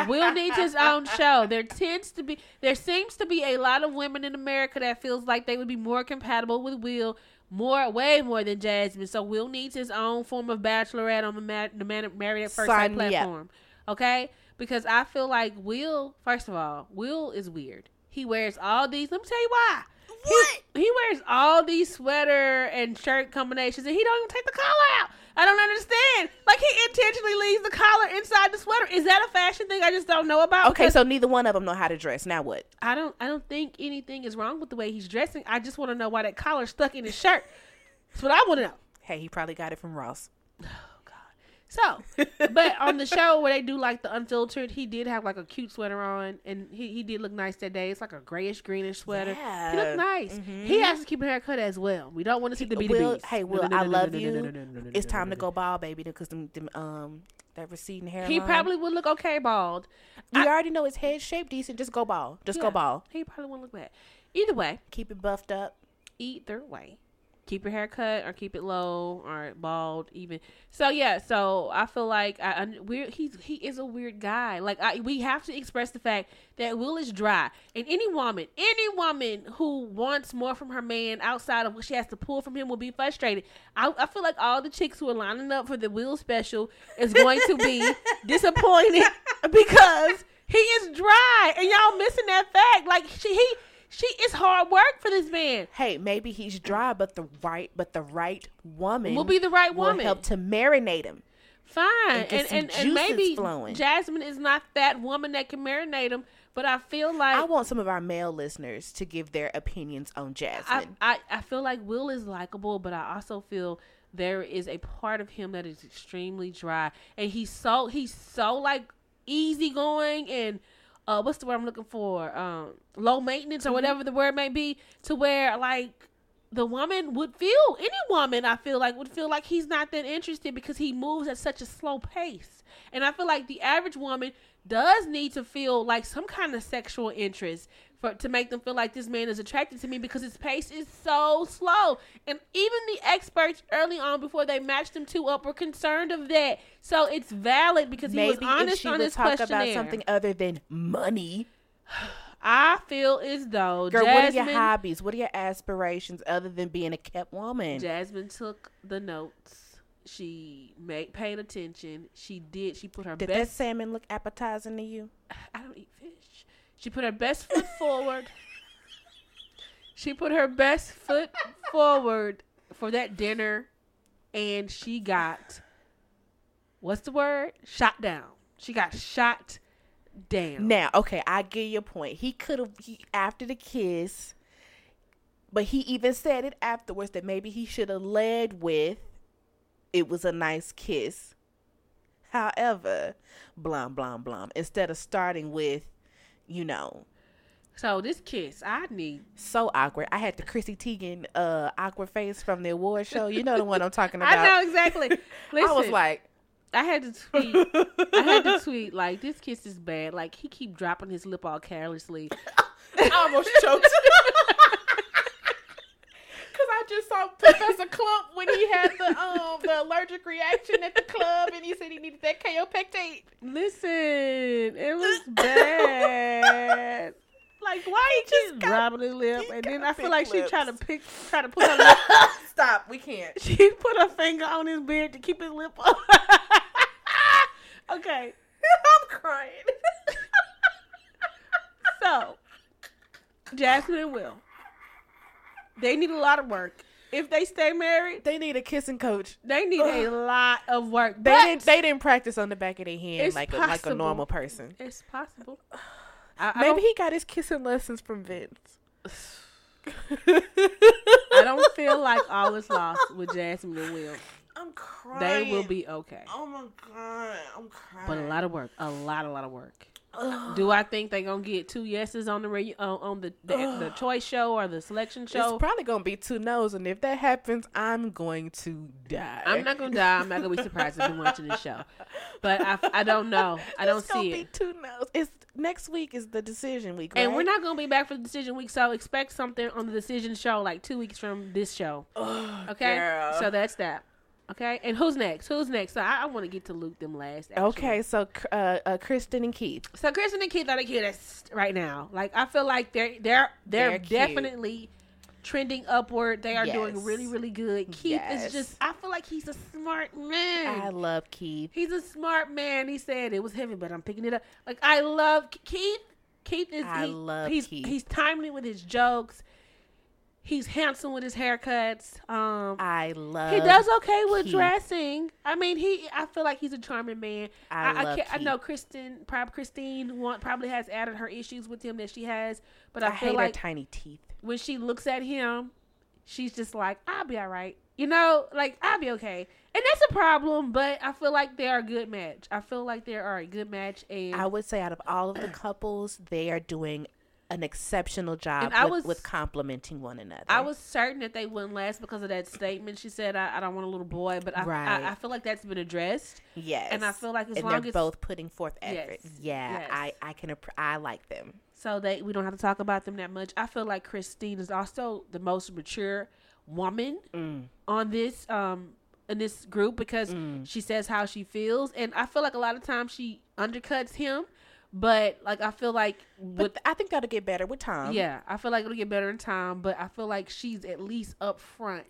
Will needs his own show. There tends to be... There seems to be a lot of women in America that feels like they would be more compatible with Will, more, way more than Jasmine. So Will needs his own form of bachelorette on the, ma- the man- Married at First Sight platform. Up. Okay? Because I feel like Will... First of all, Will is weird. He wears all these. Let me tell you why. What? He, he wears all these sweater and shirt combinations, and he don't even take the collar out. I don't understand. Like, he intentionally leaves the collar inside the sweater. Is that a fashion thing I just don't know about? Okay, so neither one of them know how to dress. Now what? I don't. I don't think anything is wrong with the way he's dressing. I just want to know why that collar's stuck in his shirt. That's what I want to know. Hey, he probably got it from Ross. So, but on the show where they do like the unfiltered, he did have like a cute sweater on, and he, he did look nice that day. It's like a grayish greenish sweater. Yeah. He looked nice. Mm-hmm. He has to keep a haircut as well. We don't want to see the B two Bs. Hey, Will, no, no, no, I no, love no, you. No, no, no, no, no, it's no, time no, no, to go bald, baby, because them, them, um that receding hair. He probably would look okay bald. We I, already know his head shape decent. Just go bald. Just yeah, go bald. He probably won't look bad. Either way, keep it buffed up. Either way. Keep your hair cut or keep it low or bald even. So yeah, so I feel like I, I weird. He's he is a weird guy. Like I, we have to express the fact that Will is dry, and any woman, any woman who wants more from her man outside of what she has to pull from him will be frustrated. I, I feel like all the chicks who are lining up for the Will special is going to be disappointed because he is dry, and y'all missing that fact. Like she he. She is hard work for this man. Hey, maybe he's dry, but the right, but the right woman will be the right woman. Will help to marinate him. Fine, and and, and, and maybe flowing. Jasmine is not that woman that can marinate him. But I feel like I want some of our male listeners to give their opinions on Jasmine. I I, I feel like Will is likable, but I also feel there is a part of him that is extremely dry, and he's so he's so like easygoing and. Uh, what's the word I'm looking for? Um, low maintenance or whatever the word may be, to where like the woman would feel, any woman I feel like would feel like he's not that interested because he moves at such a slow pace. And I feel like the average woman does need to feel like some kind of sexual interest for to make them feel like this man is attracted to me because his pace is so slow. And even the experts early on before they matched them two up were concerned of that. So it's valid because he Maybe was honest if she on would his talk questionnaire. About something other than money. I feel as though Girl, Jasmine, what are your hobbies? What are your aspirations other than being a kept woman? Jasmine took the notes. She made paid attention. She did. She put her did best. Did that salmon look appetizing to you? I don't eat fish. She put her best foot forward. She put her best foot forward for that dinner, and she got, what's the word? Shot down. She got shot down. Now, okay, I get your point. He could have, he, after the kiss, but he even said it afterwards that maybe he should have led with, it was a nice kiss. However, blom, blom, blom. Instead of starting with, you know. So this kiss, I need. So awkward. I had the Chrissy Teigen uh, awkward face from the award show. You know the one I'm talking about. I know exactly. Listen, I was like. I had to tweet. I had to tweet like, this kiss is bad. Like, he keep dropping his lip all carelessly. I almost choked. I just saw Professor Clump when he had the um the allergic reaction at the club, and he said he needed that Kaopectate. Listen, it was bad. Like, why he just grabbing his lip, and then I feel like lips. She tried to pick, try to put her lip. Stop, we can't. She put her finger on his beard to keep his lip up. Okay, I'm crying. So, Jasmine and Will. They need a lot of work. If they stay married, they need a kissing coach. They need Ugh. a lot of work. They didn't, they didn't practice on the back of their hand like a, like a normal person. It's possible. I, I Maybe he got his kissing lessons from Vince. I don't feel like all is lost with Jasmine and Will. I'm crying. They will be okay. Oh my God. I'm crying. But a lot of work. A lot, a lot of work. Ugh. Do I think they're going to get two yeses on the re- on, on the, the, the choice show or the selection show? It's probably going to be two no's, and if that happens, I'm going to die. I'm not going to die. I'm not going to be surprised if you're watching this show. But I, I don't know. I don't it's see it. It's going to be two no's. It's, next week is the decision week, right? And we're not going to be back for the decision week, so expect something on the decision show like two weeks from this show. Ugh, okay? Girl. So that's that. Okay, and who's next? Who's next? So I, I want to get to Luke them last. Actually. Okay, so uh, uh, Kristen and Keith. So Kristen and Keith are the cutest right now. Like, I feel like they're they're they're, they're definitely trending upward. They are yes. doing really really good. Keith yes. is just. I feel like he's a smart man. I love Keith. He's a smart man. He said it was heavy, but I'm picking it up. Like, I love Keith. Keith is. I he, love he's, Keith. He's timely with his jokes. He's handsome with his haircuts. Um, I love. He does okay with Keith. Dressing. I mean, he. I feel like he's a charming man. I I, love I, can't, Keith. I know Kristen. Probably Christine want, probably has added her issues with him that she has. But I, I feel hate like her tiny teeth. When she looks at him, she's just like, "I'll be all right." You know, like, I'll be okay. And that's a problem. But I feel like they are a good match. I feel like they are a good match. And I would say out of all of the couples, they are doing an exceptional job with, was, with complimenting one another. I was certain that they wouldn't last because of that statement. She said, I, I don't want a little boy, but I, right. I, I feel like that's been addressed. Yes. And I feel like as and long as they're both putting forth effort. Yes. Yeah. Yes. I, I can, I like them. So they, we don't have to talk about them that much. I feel like Christine is also the most mature woman mm. on this, um, in this group because mm. she says how she feels. And I feel like a lot of times she undercuts him. But, like, I feel like... With, but I think that'll get better with time. Yeah, I feel like it'll get better in time, but I feel like she's at least up front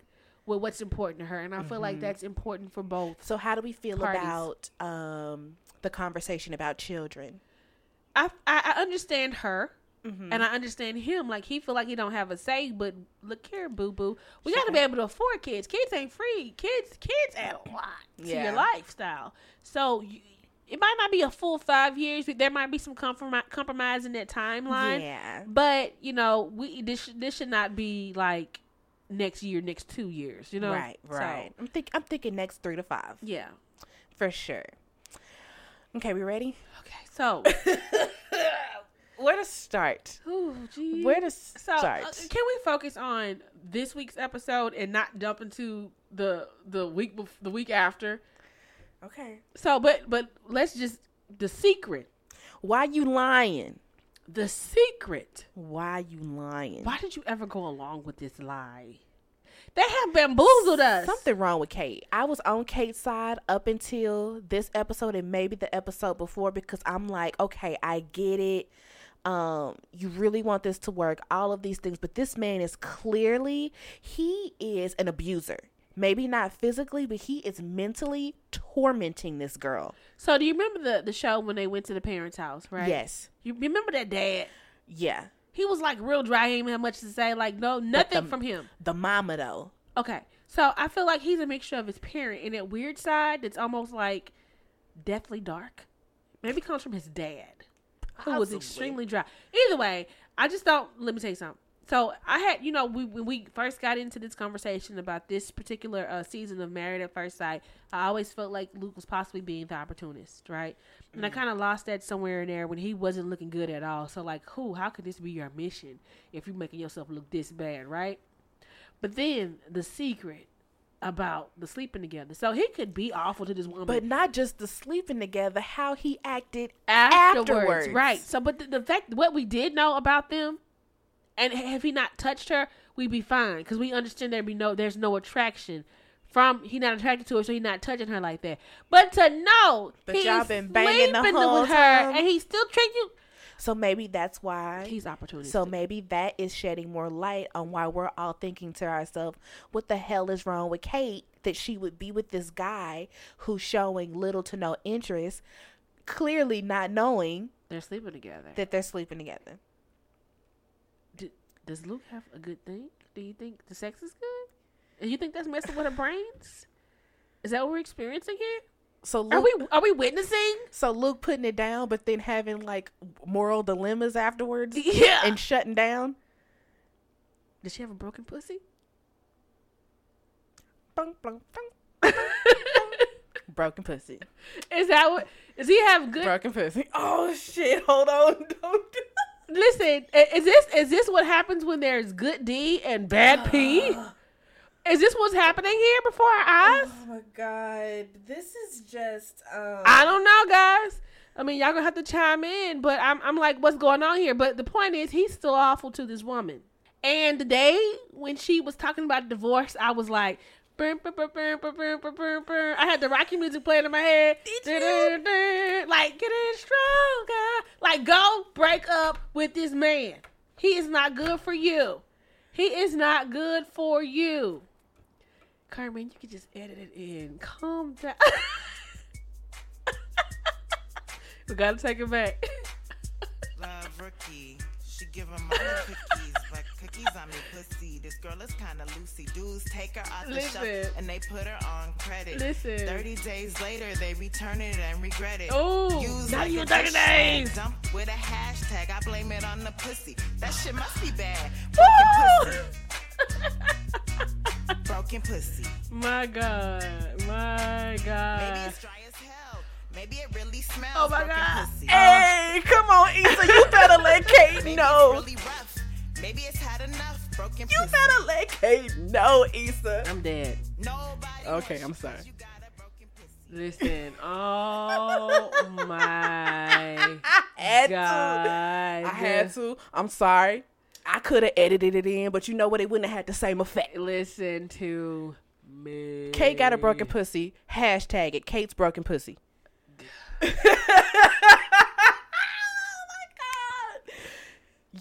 with what's important to her, and I mm-hmm. feel like that's important for both. So how do we feel parties. about um, the conversation about children? I, I, I understand her, mm-hmm. and I understand him. Like, he feel like he don't have a say, but look here, boo-boo. We got to be able to afford kids. Kids ain't free. Kids kids add a lot yeah. to your lifestyle. So... You, It might not be a full five years. There might be some comprom- compromise in that timeline. Yeah. But, you know, we this, this should not be, like, next year, next two years, you know? Right, right. So, I'm, think- I'm thinking next three to five. Yeah. For sure. Okay, we ready? Okay, so... Where to start? Ooh, geez. Where to start? So, uh, can we focus on this week's episode and not dump into the, the week bef- the week after? Okay. So, but but let's just the secret. Why you lying? The secret. Why you lying? Why did you ever go along with this lie? They have bamboozled us. Something wrong with Kate. I was on Kate's side up until this episode and maybe the episode before because I'm like, okay, I get it. Um, you really want this to work, all of these things. But this man is clearly, he is an abuser. Maybe not physically, but he is mentally tormenting this girl. So do you remember the, the show when they went to the parents' house, right? Yes. You remember that dad? Yeah. He was like real dry. He didn't have much to say. Like, no, nothing the, from him. The mama, though. Okay. So I feel like he's a mixture of his parent and that weird side that's almost like deathly dark. Maybe comes from his dad, who Absolutely. was extremely dry. Either way, I just don't, let me tell you something. So I had, you know, we, when we first got into this conversation about this particular uh, season of Married at First Sight, I always felt like Luke was possibly being the opportunist, right? And mm. I kind of lost that somewhere in there when he wasn't looking good at all. So like, who, how could this be your mission if you're making yourself look this bad, right? But then the secret about the sleeping together. So he could be awful to this woman. But not just the sleeping together, how he acted afterwards. afterwards. Right. So, but the, the fact, what we did know about them, and if he not touched her, we'd be fine. Because we understand there'd be no, there's no attraction from, he not attracted to her, so he not touching her like that. But to know but he's y'all been banging sleeping the whole with her, time. And he still treating you. So maybe that's why. He's opportunistic. So maybe that is shedding more light on why we're all thinking to ourselves, what the hell is wrong with Kate that she would be with this guy who's showing little to no interest, clearly not knowing. They're sleeping together. That they're sleeping together. Does Luke have a good thing? Do you think the sex is good? Do you think that's messing with her brains? Is that what we're experiencing here? So Luke, are we are we witnessing? So Luke putting it down, but then having like moral dilemmas afterwards, yeah, and shutting down. Does she have a broken pussy? Bung, bung, bung, bung, bung. Broken pussy. Is that what? Does he have good broken pussy? Oh shit! Hold on! Don't do. Listen, is this is this what happens when there's good D and bad P? Is this what's happening here before our eyes? Oh my God, this is just. Um... I don't know, guys. I mean, y'all gonna have to chime in, but I'm I'm like, what's going on here? But the point is, he's still awful to this woman. And the day when she was talking about divorce, I was like, burn, burn, burn, burn, burn, burn, burn. I had the Rocky music playing in my head. Like, get in stronger. Like, go break up with this man. He is not good for you. He is not good for you. Carmen, you can just edit it in. Calm down. We gotta take it back. Love Rookie. She giving mama cookies, but cookies on me pussy. This girl is kind of loosey. Dudes take her off the shelf and they put her on credit. Listen. thirty days later, they return it and regret it. Oh, not even thirty days. Dump with a hashtag. I blame it on the pussy. That shit must be bad. Broken pussy. Broken pussy. My God. My God. Maybe it's dry as hell. Maybe it really smells. Oh my God. Pussy. Hey, come on, Issa. You better let Kate Maybe know. It's really rough. Maybe it's had enough. Broken you pussy. You better let Kate know, Issa. I'm dead. Nobody okay, I'm sorry. You got a broken pussy. Listen. Oh my I had God. To. I had to. I'm sorry. I could have edited it in, but you know what? It wouldn't have had the same effect. Listen to me. Kate got a broken pussy. Hashtag it. Kate's broken pussy. Oh, my God.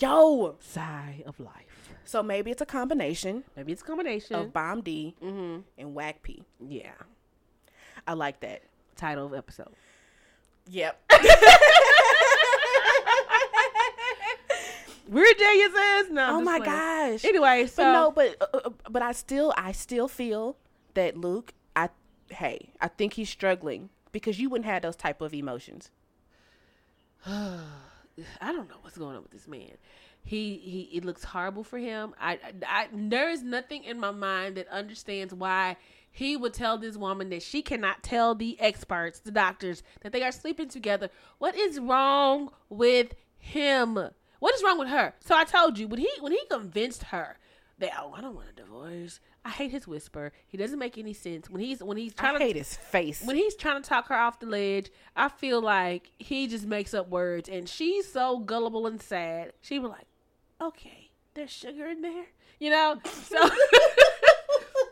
Yo. Sigh of life. So maybe it's a combination. Maybe it's a combination. Of Bomb D mm-hmm. and Whack P. Yeah. I like that. Title of episode. Yep. We're geniuses. No, oh my playing. Gosh. Anyway, so but no, but uh, but I still I still feel that Luke, I hey, I think he's struggling because you wouldn't have those type of emotions. I don't know what's going on with this man. He he it looks horrible for him. I, I, I there is nothing in my mind that understands why he would tell this woman that she cannot tell the experts, the doctors, that they are sleeping together. What is wrong with him? What is wrong with her? So I told you, when he when he convinced her that, oh, I don't want a divorce. I hate his whisper. He doesn't make any sense. When he's when he's trying I to hate his face. When he's trying to talk her off the ledge, I feel like he just makes up words. And she's so gullible and sad. She was like, okay, there's sugar in there, you know. So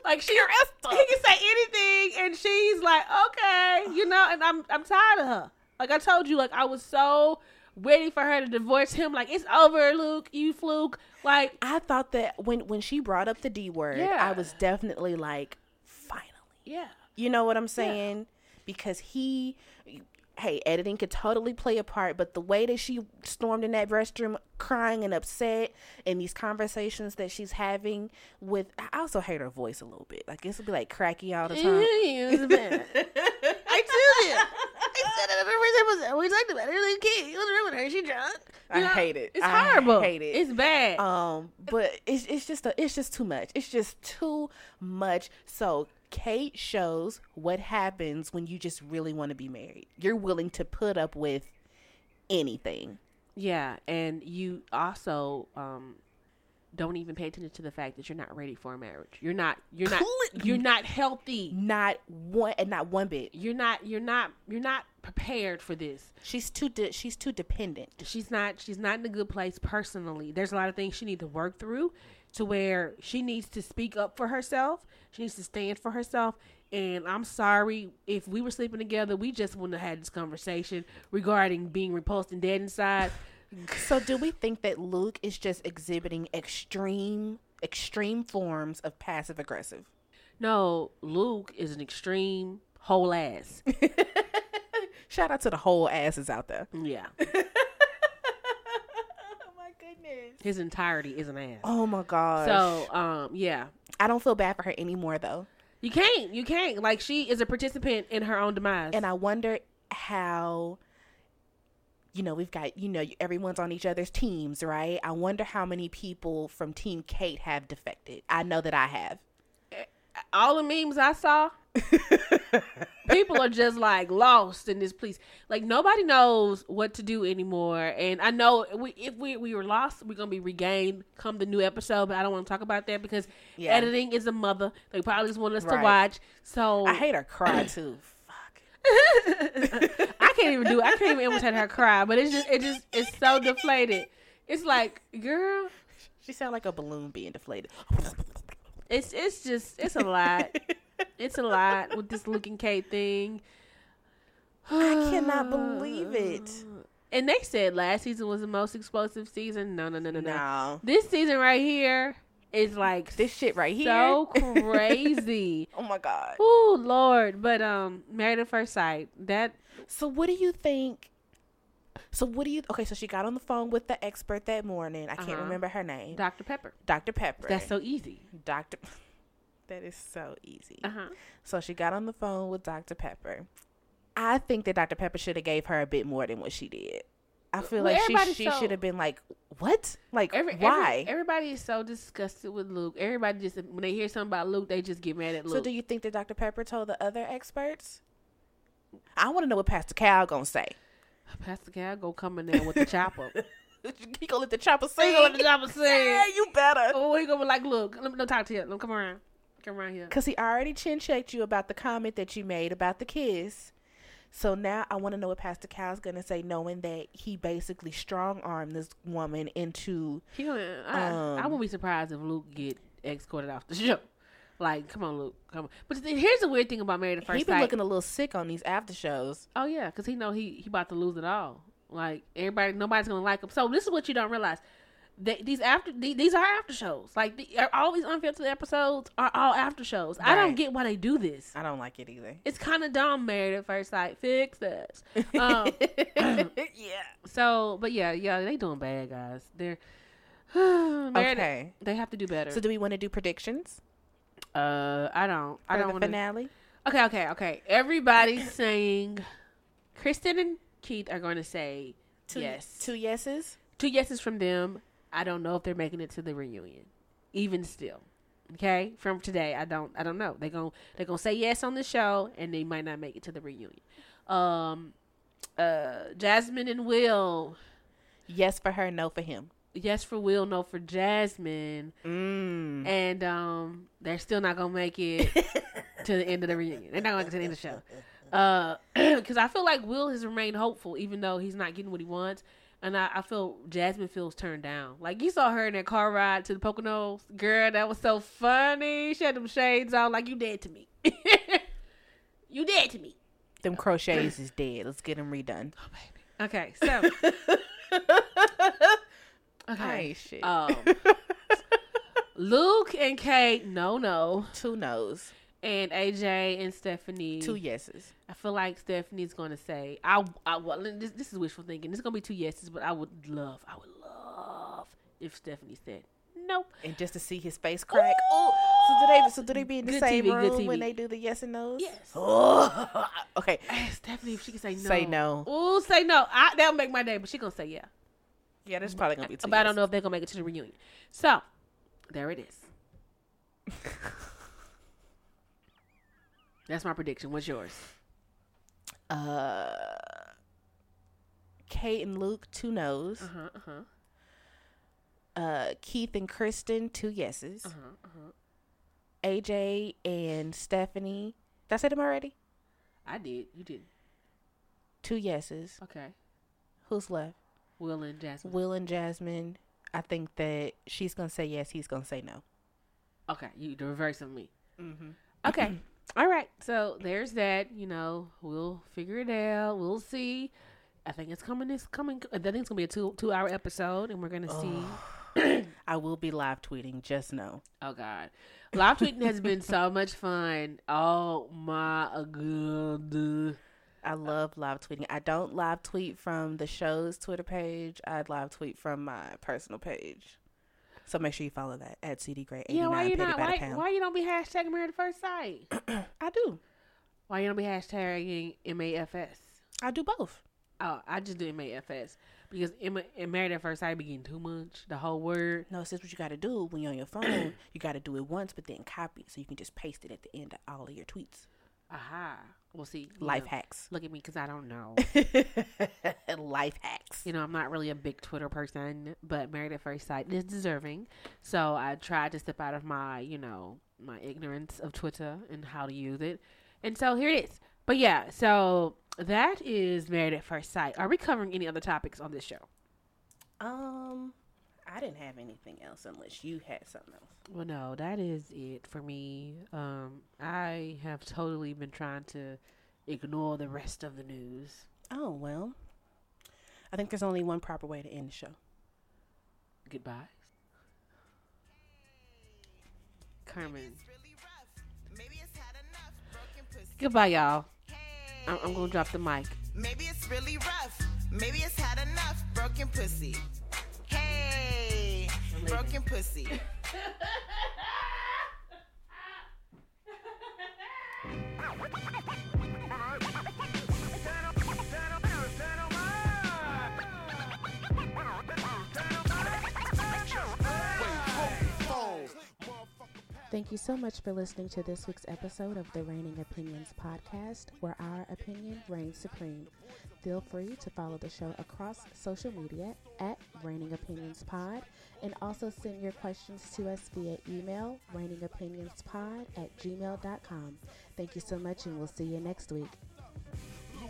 like she he can say anything, and she's like, okay, you know. And I'm I'm tired of her. Like I told you, like I was so waiting for her to divorce him. Like, it's over, Luke, you fluke. Like, I thought that when, when she brought up the D word, yeah. I was definitely like, finally. Yeah. You know what I'm saying? Yeah. Because he, hey, editing could totally play a part, but the way that she stormed in that restroom crying and upset, and these conversations that she's having with, I also hate her voice a little bit. Like, it's be like cracky all the time. I told you. I said it in the first episode. We talked about it. It was a kid. It was real with her. She drunk. You know? I hate it. It's horrible. I hate it. It's bad. Um, but it's it's just a, it's just too much. It's just too much. So Kate shows what happens when you just really want to be married. You're willing to put up with anything. Yeah, and you also um, don't even pay attention to the fact that you're not ready for a marriage. You're not. You're not. You're not healthy. Not one. And not one bit. You're not. You're not. You're not prepared for this. She's too. De- she's too dependent. She's not. She's not in a good place personally. There's a lot of things she needs to work through, to where she needs to speak up for herself. She needs to stand for herself. And I'm sorry, if we were sleeping together, we just wouldn't have had this conversation regarding being repulsed and dead inside. So do we think that Luke is just exhibiting extreme, extreme forms of passive aggressive? No, Luke is an extreme whole ass. Shout out to the whole asses out there. Yeah. His entirety is an ass. Oh my gosh. So, um, yeah. I don't feel bad for her anymore, though. You can't. You can't. Like, she is a participant in her own demise. And I wonder how, you know, we've got, you know, everyone's on each other's teams, right? I wonder how many people from Team Kate have defected. I know that I have. All the memes I saw, people are just like lost in this place. Like, nobody knows what to do anymore. And I know we, if we, we were lost, we're going to be regained come the new episode, but I don't want to talk about that because yeah. editing is a mother. They probably just want us right. to watch. So I hate her cry too. Fuck. I can't even do it. I can't even imitate her cry, but it's just, it just, it's so deflated. It's like, girl. She sound like a balloon being deflated. It's it's just, it's a lot. It's a lot with this Luke and Kate thing. I cannot believe it. And they said last season was the most explosive season. No, no, no, no, no. no. This season right here is like this shit right here. So crazy. Oh my God. Oh Lord. But um, Married at First Sight. That. So what do you think? So what do you... Okay, so she got on the phone with the expert that morning. I can't uh-huh. remember her name. Doctor Pepper. Doctor Pepper. That's so easy. Doctor... That is so easy. Uh-huh. So she got on the phone with Doctor Pepper. I think that Doctor Pepper should have gave her a bit more than what she did. I feel well, like she, she so, should have been like, what? Like, every, why? Every, everybody is so disgusted with Luke. Everybody just... When they hear something about Luke, they just get mad at Luke. So do you think that Doctor Pepper told the other experts? I want to know what Pastor Cal gonna say. Pastor Cal go come in there with the chopper. He gonna let the chopper sing. He gonna let the chopper sing. Yeah, you better. Oh, he gonna be like, look, let me don't talk to you. Let me come around. Come around here. Cause he already chin checked you about the comment that you made about the kiss. So now I want to know what Pastor Cal's gonna say, knowing that he basically strong armed this woman into. He gonna, I, um, I wouldn't be surprised if Luke get escorted off the show. Like, come on, Luke, come on. But here's the weird thing about Married at First Sight. He been night. looking a little sick on these after shows. Oh, yeah, because he know he, he about to lose it all. Like, everybody, nobody's going to like him. So this is what you don't realize. They, these after the, these are after shows. Like, the, all these unfiltered episodes are all after shows. Right. I don't get why they do this. I don't like it either. It's kind of dumb, Married at First Sight. Fix this. Um, yeah. So, but yeah, yeah, they doing bad, guys. They're, married, okay. They have to do better. So do we want to do predictions? Uh, I don't. I don't want to. Finale. Okay, okay, okay. Everybody's saying, Kristen and Keith are going to say two, yes. Two yeses. Two yeses from them. I don't know if they're making it to the reunion, even still. Okay, from today, I don't. I don't know. They going they gonna say yes on the show, and they might not make it to the reunion. Um, uh, Jasmine and Will. Yes for her, no for him. Yes for Will, no for Jasmine. Mm. And um, they're still not going to make it to the end of the reunion. They're not going to get to the end of the show. Because uh, I feel like Will has remained hopeful, even though he's not getting what he wants. And I, I feel Jasmine feels turned down. Like, you saw her in that car ride to the Poconos. Girl, that was so funny. She had them shades on. Like, you dead to me. You dead to me. Them crochets is dead. Let's get them redone. Oh, baby. Okay, so. Okay. Shit. Um, Luke and Kate, no, no. Two no's. And A J and Stephanie. Two yeses. I feel like Stephanie's going to say, I, I, well, this, this is wishful thinking. It's going to be two yeses, but I would love, I would love if Stephanie said nope. And just to see his face crack. Oh, so do they, so do they be in the good same T V, room when they do the yes and no's? Yes. Oh. Okay. Ask Stephanie if she can say no. Say no. Oh, say no. I, that'll make my day, but she's going to say yeah. Yeah, that's probably going to be two. But yeses. I don't know if they're going to make it to the reunion. So, there it is. That's my prediction. What's yours? Uh, Kate and Luke, two no's. Uh-huh, uh-huh. Uh, Keith and Kristen, two yeses. Uh-huh, uh-huh. A J and Stephanie. Did I say them already? I did. You did. Two yeses. Okay. Who's left? Will and Jasmine. Will and Jasmine. I think that she's going to say yes. He's going to say no. Okay. You the reverse of me. Mm-hmm. Okay. All right. So there's that, you know, we'll figure it out. We'll see. I think it's coming. It's coming. I think it's going to be a two, two hour episode and we're going to oh. see. I will be live tweeting. Just know. Oh God. Live tweeting has been so much fun. Oh my God. I love live tweeting. I don't live tweet from the show's Twitter page. I live tweet from my personal page. So make sure you follow that at C D Gray eighty-nine. Yeah, why you not? Why, why you don't be hashtagging Married at First Sight? I do. Why you don't be hashtagging M A F S? I do both. Oh, I just do M A F S because M- Married at First Sight be getting too much. The whole word. No, it's just what you got to do when you're on your phone. You got to do it once, but then copy so you can just paste it at the end of all of your tweets. Aha. We'll see. Life know, hacks. Look at me because I don't know. Life hacks. You know, I'm not really a big Twitter person, but Married at First Sight is deserving. So I tried to step out of my, you know, my ignorance of Twitter and how to use it. And so here it is. But yeah, so that is Married at First Sight. Are we covering any other topics on this show? Um, I didn't have anything else unless you had something else. Well, no, that is it for me. Um, I have totally been trying to ignore the rest of the news. Oh, well, I think there's only one proper way to end the show. Goodbye. Carmen. Goodbye, y'all. I'm, I'm going to drop the mic. Maybe it's really rough. Maybe it's had enough broken pussy. Hey, broken pussy. Thank you so much for listening to this week's episode of the Reigning Opinions podcast, where our opinion reigns supreme. Feel free to follow the show across social media at Reigning Opinions Pod, and also send your questions to us via email, reigning opinions pod at gmail dot com. Thank you so much, and we'll see you next week.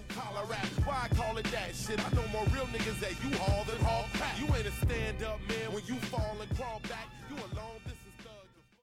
Collar rap, why I call it that shit? I know more real niggas that you haul than haul crap. You ain't a stand-up man when you fall again.